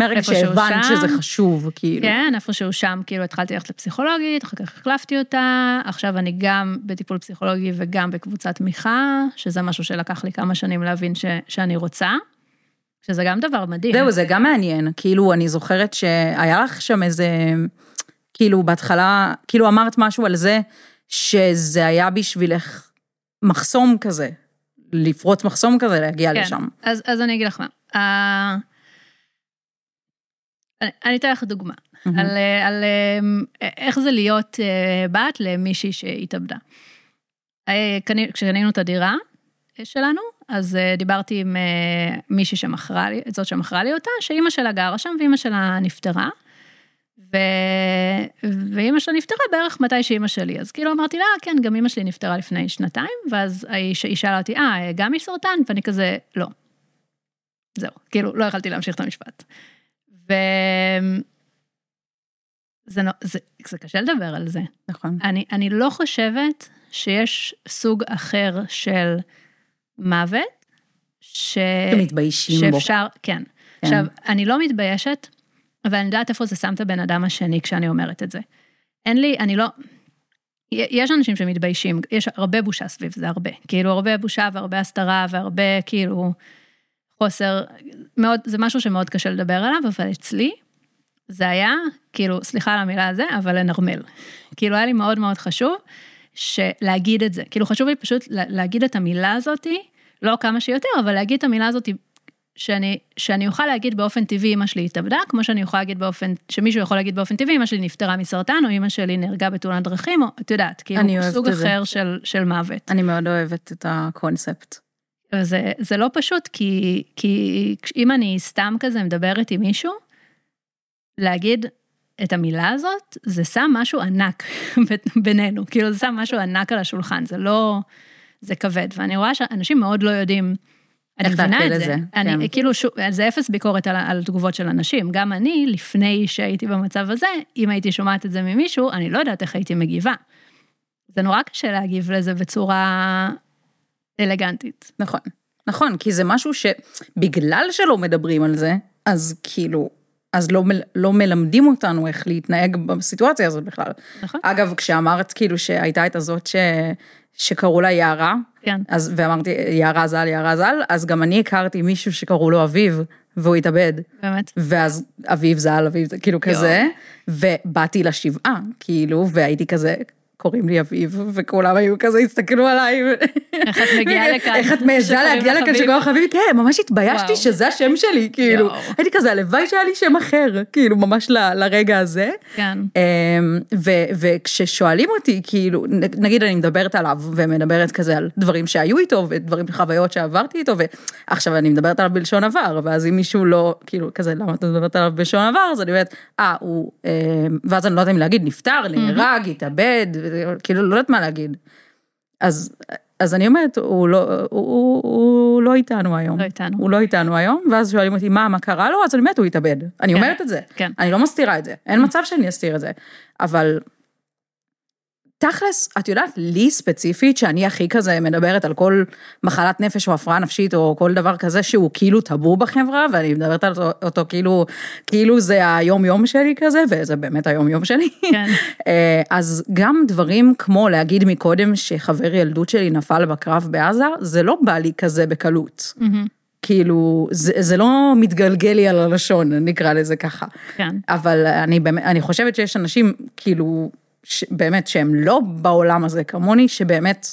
מהרגע שהבנת שזה חשוב, כאילו. כן, איפה שהוא שם, כאילו, התחלתי ללכת לפסיכולוגית, אחר כך החלפתי אותה, עכשיו אני גם בטיפול פסיכולוגי וגם בקבוצת תמיכה, שזה משהו שלקח לי כמה שנים להבין ש, שאני רוצה, שזה גם דבר מדהים. זהו, זה גם מעניין, כאילו, אני זוכרת שהיה לך שם איזה, כאילו, בהתחלה, כאילו, אמרת משהו על זה, שזה היה בשבילך מחסום כזה, לפרוץ מחסום כזה, להגיע לשם. אז, אז אני אגיד לך מה. אני אתן לך דוגמה, על איך זה להיות בת למישהי שהתאבדה. כשקנינו את הדירה שלנו, אז דיברתי עם מישהי שמכרה לי, זאת שמכרה לי אותה, שאימא שלה גרה שם, ואימא שלה נפטרה, ואימא שלה נפטרה בערך מתי שאימא שלי. אז כאילו אמרתי לה, כן, גם אימא שלי נפטרה לפני שנתיים, ואז היא שאלה אותי, אה, גם יש סרטן? ואני כזה, לא. זהו, כאילו, לא יכלתי להמשיך את המשפט. זה, זה, זה קשה לדבר על זה. נכון. אני, אני לא חושבת שיש סוג אחר של מוות, ש... שמתביישים שאפשר, בו. כן. כן. עכשיו, אני לא מתביישת, אבל אני יודעת איפה זה שם את הבן אדם השני, כשאני אומרת את זה. אין לי, אני לא... יש אנשים שמתביישים, יש הרבה בושה סביב זה, הרבה. כאילו, הרבה בושה והרבה הסתרה, והרבה, כאילו... חוסר, מאוד, זה משהו שמאוד קשה לדבר עליו, אבל אצלי זה היה, כאילו, סליחה על המילה הזה, אבל לנרמל. כאילו, היה לי מאוד מאוד חשוב להגיד את זה. כאילו, חשוב לי פשוט להגיד את המילה הזאת, לא כמה שיותר, אבל להגיד את המילה הזאת שאני, שאני אוכל להגיד באופן טבעי, אמא שלי התאבדה, כמו שאני אוכל להגיד באופן, שמישהו יכול להגיד באופן טבעי, אמא שלי נפטרה מסרטן, או אמא שלי נהרגה בתאונת דרכים, או, את יודעת, כאילו, סוג אחר של, של מוות. אני מאוד אוהבת את הקונספט. וזה, זה לא פשוט, כי, כי אם אני סתם כזה מדברת עם מישהו, להגיד את המילה הזאת, זה שם משהו ענק בינינו, כאילו זה שם משהו ענק על השולחן, זה לא, זה כבד, ואני רואה שאנשים מאוד לא יודעים, אני מבינה את זה, אני, כאילו שוב, זה אפס ביקורת על, על תגובות של אנשים, גם אני, לפני שהייתי במצב הזה, אם הייתי שומעת את זה ממישהו, אני לא יודעת איך הייתי מגיבה, זה נורא קשה להגיב לזה בצורה... אלגנטית. נכון, נכון, כי זה משהו שבגלל שלא מדברים על זה, אז כאילו, אז לא, לא מלמדים אותנו איך להתנהג בסיטואציה הזאת בכלל. נכון. אגב, כשאמרת כאילו שהייתה את הזאת ש... שקראו לה יערה, כן. אז, ואמרתי יערה זל, יערה זל, אז גם אני הכרתי מישהו שקראו לו אביב, והוא התאבד. באמת. ואז אביב זל, אביב, כאילו יום. כזה, ובאתי לשבעה, כאילו, והייתי כזה... קוראים לי אביב, וכולם היו כזה, הסתכלו עליי. איך את מגיעה לכאן? איך את מעזה להגיע לכאן שקוראים חביב? כן, ממש התביישתי שזה השם שלי, כאילו. הייתי כזה, הלוואי שהיה לי שם אחר, כאילו, ממש לרגע הזה. כן. וכששואלים אותי, כאילו, נגיד אני מדברת עליו, ומדברת כזה על דברים שהיו איתו, ודברים חוויות שעברתי איתו, ועכשיו אני מדברת עליו בלשון עבר, ואז אם מישהו לא, כאילו, כזה, למה אתה מדברת עליו בלשון עבר? אז אני אומרת, אה, הוא, ואז אני לא יודעת אם להגיד, נפטר, נהרג, התאבד, כאילו, לא יודעת מה להגיד. אז, אז אני אומרת, הוא לא, הוא, הוא, הוא לא איתנו היום. לא איתנו. הוא לא איתנו היום, ואז שואלים אותי, מה, מה קרה לו? אז אני אומרת, הוא התאבד. אני אומרת את זה. כן. אני לא מסתירה את זה. אין מצב שאני אסתיר את זה. אבל תכלס, את יודעת, לי ספציפית, שאני הכי כזה מדברת על כל מחלת נפש או הפרעה נפשית, או כל דבר כזה שהוא כאילו טבו בחברה, ואני מדברת על אותו כאילו, כאילו זה היום-יום שלי כזה, וזה באמת היום-יום שלי. כן. אז גם דברים כמו להגיד מקודם שחבר ילדות שלי נפל בקרב בעזה, זה לא בא לי כזה בקלות. Mm-hmm. כאילו, זה, זה לא מתגלגל לי על הלשון, נקרא לזה ככה. כן. אבל אני, אני חושבת שיש אנשים כאילו, באמת שהם לא בעולם הזה כמוני, שבאמת,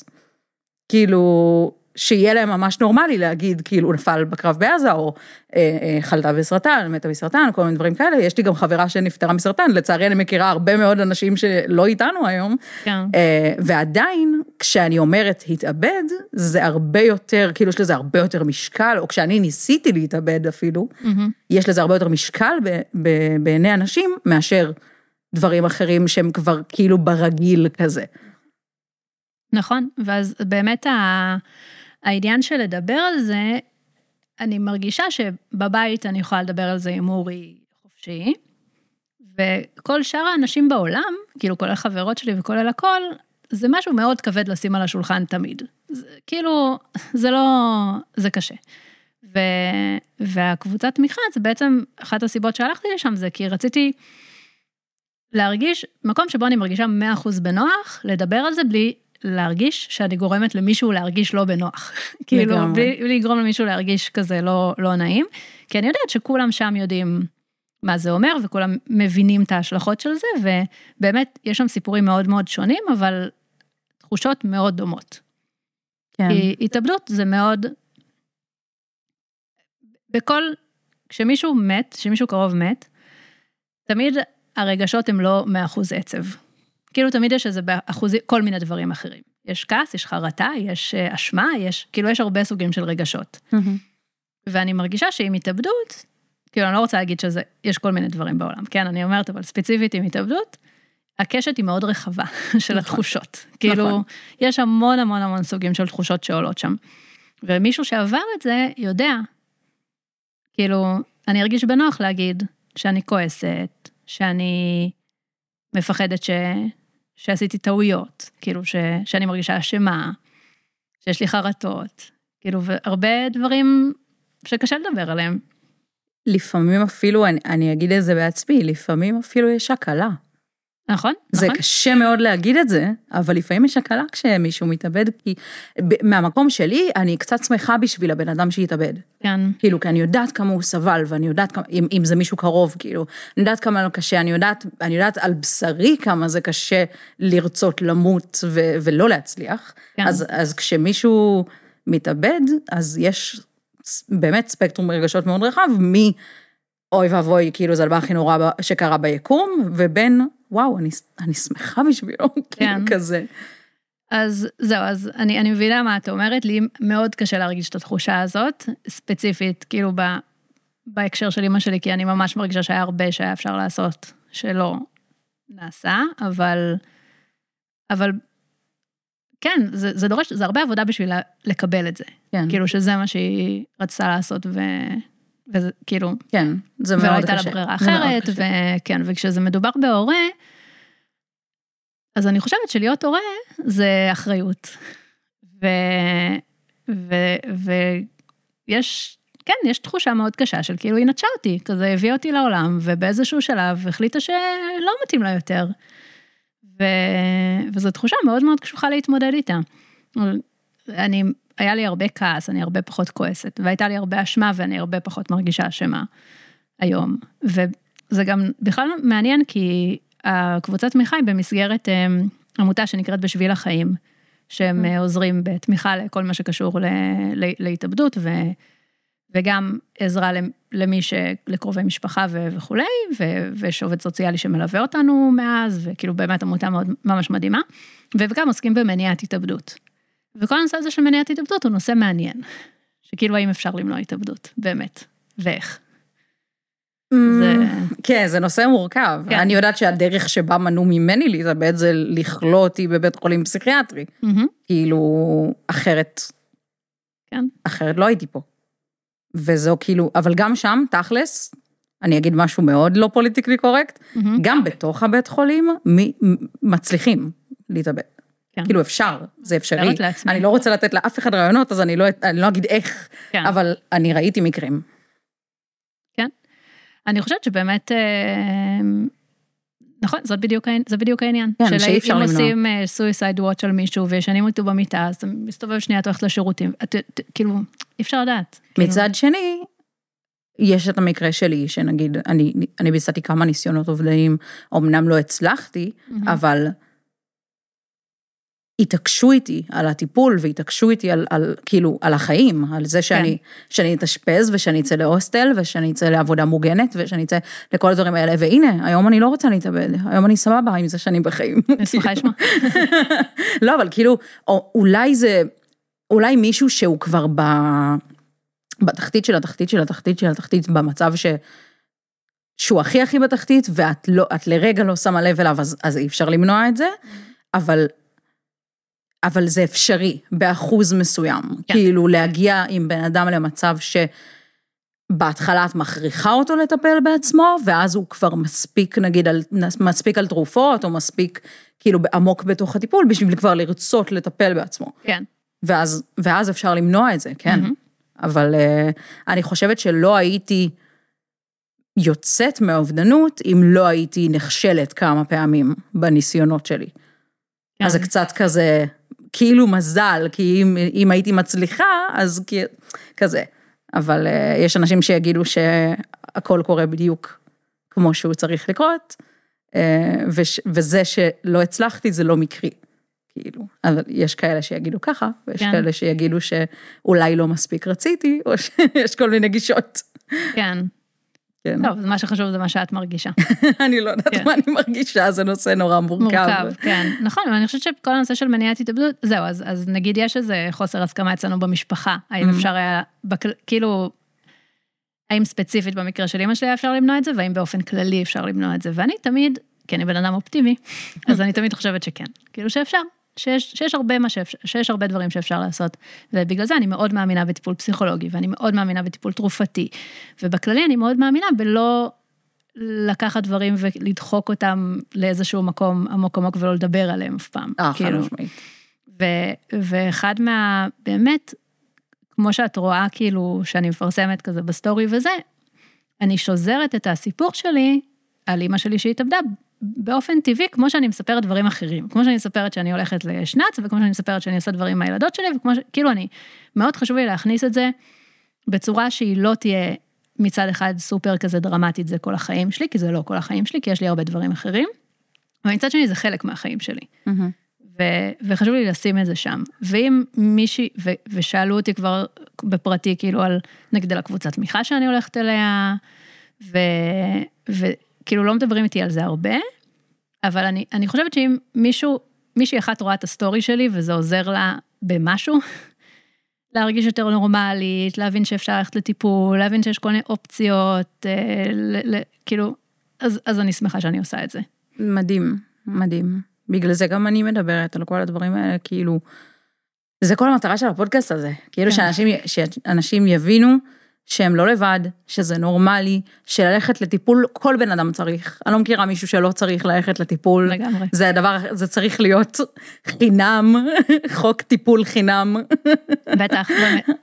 כאילו, שיהיה להם ממש נורמלי להגיד, כאילו, נפל בקרב בעזה, או אה, אה, חלתה בסרטן, מתה בסרטן, כל מיני דברים כאלה. יש לי גם חברה שנפטרה מסרטן, לצערי אני מכירה הרבה מאוד אנשים שלא איתנו היום, כן. אה, ועדיין, כשאני אומרת התאבד, זה הרבה יותר, כאילו, יש לזה הרבה יותר משקל, או כשאני ניסיתי להתאבד אפילו, mm-hmm. יש לזה הרבה יותר משקל ב, ב, בעיני אנשים, מאשר דברים אחרים שהם כבר כאילו ברגיל כזה. נכון, ואז באמת העניין של לדבר על זה, אני מרגישה שבבית אני יכולה לדבר על זה עם אורי חופשי, וכל שאר האנשים בעולם, כאילו כל החברות שלי וכולל הכל, זה משהו מאוד כבד לשים על השולחן תמיד. זה, כאילו, זה לא, זה קשה. ו, והקבוצת תמיכה, זה בעצם אחת הסיבות שהלכתי לשם, זה כי רציתי להרגיש, מקום שבו אני מרגישה מאה אחוז בנוח, לדבר על זה בלי להרגיש שאני גורמת למישהו להרגיש לא בנוח. כאילו, בלי לגרום למישהו להרגיש כזה לא, לא נעים. כי אני יודעת שכולם שם יודעים מה זה אומר, וכולם מבינים את ההשלכות של זה, ובאמת יש שם סיפורים מאוד מאוד שונים, אבל תחושות מאוד דומות. כן. כי התאבדות זה מאוד, בכל, כשמישהו מת, כשמישהו קרוב מת, תמיד הרגשות הם לא מאה אחוז עצב. כאילו תמיד יש איזה באחוזים, כל מיני דברים אחרים. יש כעס, יש חרטה, יש אשמה, יש, כאילו יש הרבה סוגים של רגשות. Mm-hmm. ואני מרגישה שעם התאבדות, כאילו אני לא רוצה להגיד שזה, יש כל מיני דברים בעולם. כן, אני אומרת, אבל ספציפית עם התאבדות, הקשת היא מאוד רחבה של התחושות. כאילו, נכון. יש המון המון המון סוגים של תחושות שעולות שם. ומישהו שעבר את זה יודע, כאילו, אני ארגיש בנוח להגיד שאני כועסת, שאני מפחדת ש... שעשיתי טעויות, כאילו ש... שאני מרגישה אשמה, שיש לי חרטות, כאילו, והרבה דברים שקשה לדבר עליהם. לפעמים אפילו, אני, אני אגיד את זה בעצמי, לפעמים אפילו יש הקלה. נכון, זה נכון. קשה מאוד להגיד את זה, אבל לפעמים יש הקלה כשמישהו מתאבד, כי מהמקום שלי, אני קצת שמחה בשביל הבן אדם שהתאבד. כן. כאילו, כי אני יודעת כמה הוא סבל, ואני יודעת כמה, אם, אם זה מישהו קרוב, כאילו, אני יודעת כמה לא קשה, אני יודעת, אני יודעת על בשרי כמה זה קשה לרצות למות ו, ולא להצליח. כן. אז, אז כשמישהו מתאבד, אז יש באמת ספקטרום רגשות מאוד רחב, מי אוי ואבוי, כאילו זה הדבר הכי נורא שקרה ביקום, ובין, וואו, אני, אני שמחה בשבילו, כאילו כן. כזה. אז זהו, אז אני, אני מבינה מה את אומרת, לי מאוד קשה להרגיש את התחושה הזאת, ספציפית, כאילו ב, בהקשר של אמא שלי, כי אני ממש מרגישה שהיה הרבה שהיה אפשר לעשות, שלא נעשה, אבל, אבל כן, זה, זה דורש, זה הרבה עבודה בשביל לקבל את זה. כן. כאילו שזה מה שהיא רצתה לעשות ו... וזה כאילו, כן, זה מאוד קשה. ולא הייתה לה ברירה אחרת, וכן, וכשזה מדובר בהורה, אז אני חושבת שלהיות הורה זה אחריות. ו, ו, ויש, כן, יש תחושה מאוד קשה של כאילו, היא נטשה אותי, כזה הביא אותי לעולם, ובאיזשהו שלב החליטה שלא מתאים לה יותר. ו, וזו תחושה מאוד מאוד קשוחה להתמודד איתה. אני... היה לי הרבה כעס, אני הרבה פחות כועסת, והייתה לי הרבה אשמה, ואני הרבה פחות מרגישה אשמה היום. וזה גם בכלל מעניין, כי הקבוצת תמיכה היא במסגרת עמותה שנקראת בשביל החיים, שהם עוזרים בתמיכה לכל מה שקשור להתאבדות, וגם עזרה למי שלקרובי משפחה וכו', ושעובד סוציאלי שמלווה אותנו מאז, וכאילו באמת עמותה ממש מדהימה, וגם עוסקים במניעת התאבדות. וכל הנושא הזה של מניעת התאבדות הוא נושא מעניין, שכאילו האם אפשר למנוע התאבדות, באמת, ואיך. כן, זה נושא מורכב. אני יודעת שהדרך שבה מנעו ממני להתאבד זה לכלוא אותי בבית חולים פסיכיאטרי. כאילו, אחרת, אחרת לא הייתי פה. וזהו כאילו, אבל גם שם, תכלס, אני אגיד משהו מאוד לא פוליטיקלי קורקט, גם בתוך הבית חולים מצליחים להתאבד. כאילו אפשר, זה אפשרי. אני לא רוצה לתת לאף אחד רעיונות, אז אני לא אגיד איך, אבל אני ראיתי מקרים. אני חושבת שבאמת, נכון, זה בדיוק העניין. שאי אפשר למנוע. אם עושים suicide watch על מישהו, וישנים אותו במיטה, אז אתה מסתובב שנייה, אתה הולך לשירותים. כאילו, אי אפשר לדעת. מצד שני, יש את המקרה שלי, שנגיד, אני ביצעתי כמה ניסיונות אובדניים, אמנם לא הצלחתי, אבל התעקשו איתי על הטיפול, והתעקשו איתי על, על, כאילו, על החיים, על זה שאני, כן. שאני אתשפז, ושאני אצא להוסטל, ושאני אצא לעבודה מוגנת, ושאני אצא לכל הדברים האלה, והנה, היום אני לא רוצה להתאבד, היום אני סבבה עם זה שאני בחיים. נשמחה לשמוע. לא, אבל כאילו, אולי זה, אולי מישהו שהוא כבר ב, בתחתית של התחתית של התחתית של התחתית, במצב ש, שהוא הכי הכי בתחתית, ואת לא, את לרגע לא שמה לב אליו, אז, אז אי אפשר למנוע את זה, אבל אבל זה אפשרי, באחוז מסוים. Yeah. כאילו, להגיע עם בן אדם למצב שבהתחלה את מכריחה אותו לטפל בעצמו, ואז הוא כבר מספיק, נגיד, על, מספיק על תרופות, או מספיק, כאילו, עמוק בתוך הטיפול, בשביל כבר לרצות לטפל בעצמו. כן. Yeah. ואז, ואז אפשר למנוע את זה, כן? Mm-hmm. אבל uh, אני חושבת שלא הייתי יוצאת מהאובדנות, אם לא הייתי נכשלת כמה פעמים בניסיונות שלי. Yeah. אז זה קצת כזה... כאילו מזל, כי אם, אם הייתי מצליחה, אז כזה. אבל uh, יש אנשים שיגידו שהכל קורה בדיוק כמו שהוא צריך לקרות, uh, וש, וזה שלא הצלחתי זה לא מקרי. כאילו, אבל יש כאלה שיגידו ככה, ויש כן. כאלה שיגידו שאולי לא מספיק רציתי, או שיש כל מיני גישות. כן. כן. טוב, מה שחשוב זה מה שאת מרגישה. אני לא יודעת מה אני מרגישה, זה נושא נורא מורכב. מורכב, כן. נכון, אבל אני חושבת שכל הנושא של מניעת התאבדות, זהו, אז נגיד יש איזה חוסר הסכמה אצלנו במשפחה, האם אפשר היה, כאילו, האם ספציפית במקרה של אמא שלי אפשר למנוע את זה, והאם באופן כללי אפשר למנוע את זה, ואני תמיד, כי אני בן אדם אופטימי, אז אני תמיד חושבת שכן, כאילו שאפשר, שיש הרבה דברים שאפשר לעשות, ובגלל זה אני מאוד מאמינה בטיפול פסיכולוגי, ואני מאוד מאמינה בטיפול תרופתי, ובכללי אני מאוד מאמינה בלא לקחת דברים ולדחוק אותם לאיזשהו מקום עמוק עמוק, ולא לדבר עליהם אף פעם. אה, חד משמעית. ואחד מה, באמת, כמו שאת רואה כאילו, שאני מפרסמת כזה בסטורי וזה, אני שוזרת את הסיפור שלי, על אמא שלי שהתאבדה, באופן טבעי, כמו שאני מספרת דברים אחרים, כמו שאני מספרת שאני הולכת לשנץ, וכמו שאני מספרת שאני עושה דברים עם הילדות שלי, וכמו ש... כאילו אני, מאוד חשוב לי להכניס את זה, בצורה שהיא לא תהיה מצד אחד סופר כזה דרמטית, זה כל החיים שלי, כי זה לא כל החיים שלי, כי יש לי הרבה דברים אחרים, ומצד שני זה חלק מהחיים שלי. Mm-hmm. ו- וחשוב לי לשים את זה שם. ואם מישהי, ו- ושאלו אותי כבר בפרטי, כאילו על, נגד על הקבוצת תמיכה שאני הולכת אליה, ו... ו- כאילו לא מדברים איתי על זה הרבה, אבל אני, אני חושבת שאם מישהו, מישהי אחת רואה את הסטורי שלי, וזה עוזר לה במשהו, להרגיש יותר נורמלית, להבין שאפשר ללכת לטיפול, להבין שיש כל מיני אופציות, אה, ל, ל, כאילו, אז, אז אני שמחה שאני עושה את זה. מדהים, מדהים. בגלל זה גם אני מדברת על כל הדברים האלה, כאילו, זה כל המטרה של הפודקאסט הזה, כאילו שאנשים, שאנשים יבינו, שהם לא לבד, שזה נורמלי, שללכת לטיפול, כל בן אדם צריך. אני לא מכירה מישהו שלא צריך ללכת לטיפול. לגמרי. זה הדבר, זה צריך להיות חינם, חוק טיפול חינם. בטח,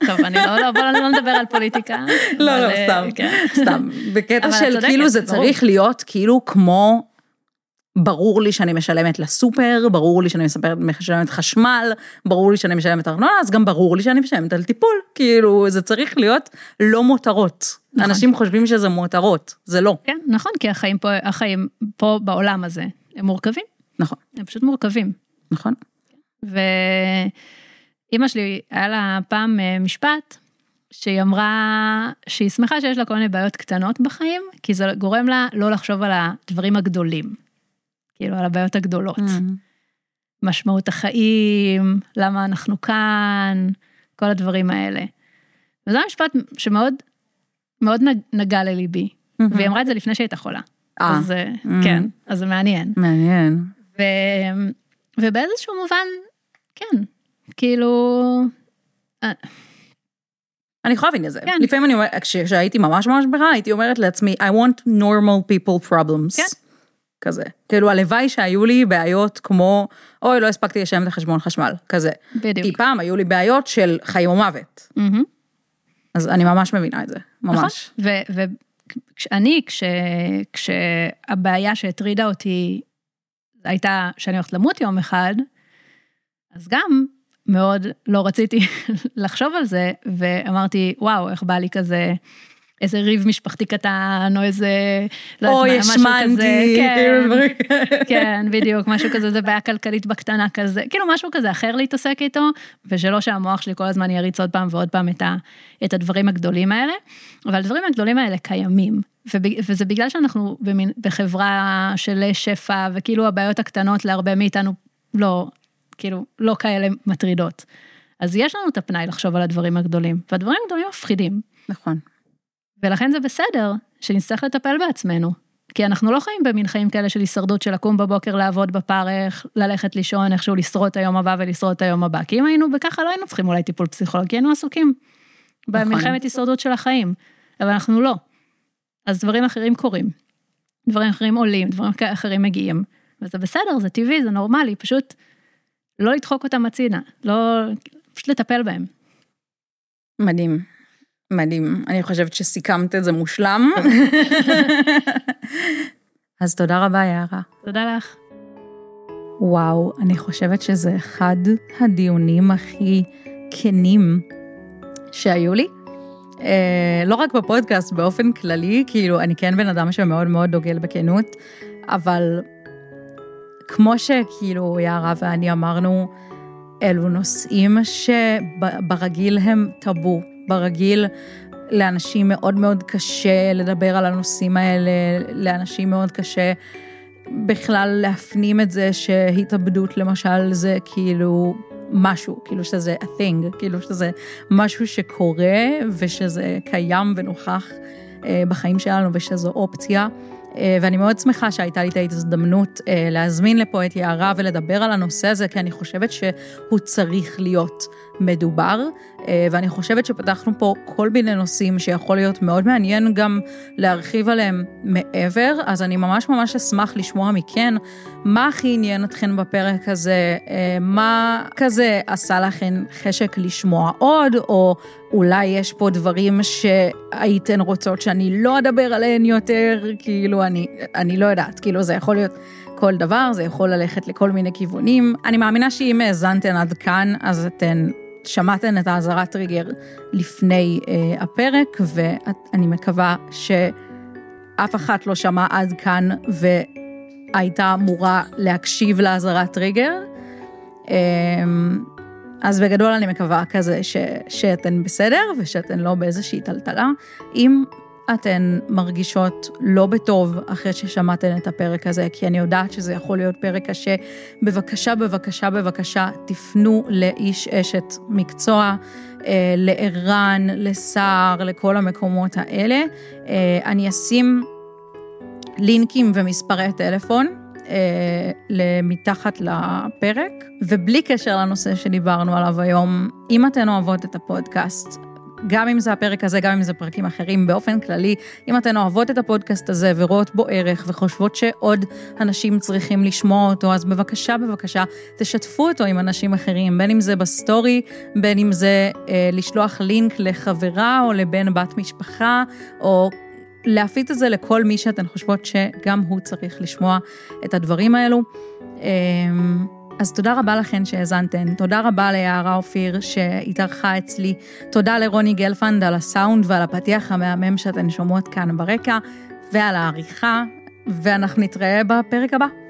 טוב, אני לא, בוא לא נדבר על פוליטיקה. לא, לא, סתם, סתם. בקטע של כאילו זה צריך להיות כאילו כמו... ברור לי שאני משלמת לסופר, ברור לי שאני משלמת חשמל, ברור לי שאני משלמת ארנונה, אז גם ברור לי שאני משלמת על טיפול. כאילו, זה צריך להיות לא מותרות. נכון. אנשים חושבים שזה מותרות, זה לא. כן, נכון, כי החיים פה, החיים פה בעולם הזה, הם מורכבים. נכון. הם פשוט מורכבים. נכון. ואמא שלי, היה לה פעם משפט, שהיא אמרה, שהיא שמחה שיש לה כל מיני בעיות קטנות בחיים, כי זה גורם לה לא לחשוב על הדברים הגדולים, כאילו על הבעיות הגדולות. משמעות החיים, למה אנחנו כאן, כל הדברים האלה. וזה המשפט שמאוד, מאוד נגע לליבי, והיא אמרה את זה לפני שהייתה חולה. אז כן, אז זה מעניין. מעניין. ובאיזשהו מובן, כן, כאילו... אני יכולה להבין את זה. כן. לפעמים אני אומרת, כשהייתי ממש ממש ברע, הייתי אומרת לעצמי, I want normal people problems. כן. כזה. כאילו, הלוואי שהיו לי בעיות כמו, אוי, לא הספקתי לשלם את החשבון חשמל, כזה. בדיוק. כי פעם היו לי בעיות של חיים ומוות. Mm-hmm. אז אני ממש מבינה את זה. ממש. נכון. ואני, כש, כשהבעיה שהטרידה אותי, הייתה שאני הולכת למות יום אחד, אז גם... מאוד לא רציתי לחשוב על זה, ואמרתי, וואו, איך בא לי כזה, איזה ריב משפחתי קטן, או איזה, לא או יודעת מה, משהו כזה, כן, כן, בדיוק, משהו כזה, זה בעיה כלכלית בקטנה כזה, כאילו משהו כזה אחר להתעסק איתו, ושלא שהמוח שלי כל הזמן יריץ עוד פעם ועוד פעם את, ה, את הדברים הגדולים האלה, אבל הדברים הגדולים האלה קיימים, וזה בגלל שאנחנו במין, בחברה של שפע, וכאילו הבעיות הקטנות להרבה מאיתנו לא... כאילו, לא כאלה מטרידות. אז יש לנו את הפנאי לחשוב על הדברים הגדולים, והדברים הגדולים מפחידים. נכון. ולכן זה בסדר שנצטרך לטפל בעצמנו, כי אנחנו לא חיים במין חיים כאלה של הישרדות, של לקום בבוקר, לעבוד בפרך, ללכת לישון, איכשהו לשרוד היום הבא ולשרוד היום הבא, כי אם היינו בככה לא היינו צריכים אולי טיפול פסיכולוגי, היינו עסוקים נכון. במלחמת הישרדות של החיים, אבל אנחנו לא. אז דברים אחרים קורים, דברים אחרים עולים, דברים אחרים מגיעים, וזה בסדר, זה טבעי, זה נורמלי, פשוט לא לדחוק אותם הצידה, לא, פשוט לטפל בהם. מדהים, מדהים. אני חושבת שסיכמת את זה מושלם. אז תודה רבה, יערה. תודה לך. וואו, אני חושבת שזה אחד הדיונים הכי כנים שהיו לי. אה, לא רק בפודקאסט, באופן כללי, כאילו, אני כן בן אדם שמאוד מאוד דוגל בכנות, אבל... כמו שכאילו יערה ואני אמרנו, אלו נושאים שברגיל הם טבו, ברגיל לאנשים מאוד מאוד קשה לדבר על הנושאים האלה, לאנשים מאוד קשה בכלל להפנים את זה שהתאבדות למשל זה כאילו משהו, כאילו שזה a thing, כאילו שזה משהו שקורה ושזה קיים ונוכח בחיים שלנו ושזו אופציה. ואני מאוד שמחה שהייתה לי את ההזדמנות להזמין לפה את יערה ולדבר על הנושא הזה, כי אני חושבת שהוא צריך להיות מדובר, ואני חושבת שפתחנו פה כל מיני נושאים שיכול להיות מאוד מעניין גם להרחיב עליהם מעבר, אז אני ממש ממש אשמח לשמוע מכן מה הכי עניין אתכן בפרק הזה, מה כזה עשה לכן חשק לשמוע עוד, או אולי יש פה דברים שהייתן רוצות שאני לא אדבר עליהן יותר, כאילו אני, אני לא יודעת, כאילו זה יכול להיות... כל דבר, זה יכול ללכת לכל מיני כיוונים. אני מאמינה שאם האזנתן עד כאן, אז אתן שמעתן את האזהרת טריגר לפני אה, הפרק, ואני מקווה שאף אחת לא שמעה עד כאן, והייתה אמורה להקשיב לאזהרת טריגר. אה, אז בגדול אני מקווה כזה ש, שאתן בסדר, ושאתן לא באיזושהי טלטלה. אם... אתן מרגישות לא בטוב אחרי ששמעתן את הפרק הזה, כי אני יודעת שזה יכול להיות פרק קשה, בבקשה, בבקשה, בבקשה, תפנו לאיש אשת מקצוע, לערן, לסער, לכל המקומות האלה. אני אשים לינקים ומספרי טלפון למתחת לפרק, ובלי קשר לנושא שדיברנו עליו היום, אם אתן אוהבות את הפודקאסט, גם אם זה הפרק הזה, גם אם זה פרקים אחרים, באופן כללי, אם אתן אוהבות את הפודקאסט הזה ורואות בו ערך וחושבות שעוד אנשים צריכים לשמוע אותו, אז בבקשה, בבקשה, תשתפו אותו עם אנשים אחרים, בין אם זה בסטורי, בין אם זה אה, לשלוח לינק לחברה או לבן בת משפחה, או להפיץ את זה לכל מי שאתן חושבות שגם הוא צריך לשמוע את הדברים האלו. אה, אז תודה רבה לכן שהזנתן, תודה רבה ליערה אופיר שהתארחה אצלי, תודה לרוני גלפנד על הסאונד ועל הפתיח המהמם שאתן שומעות כאן ברקע, ועל העריכה, ואנחנו נתראה בפרק הבא.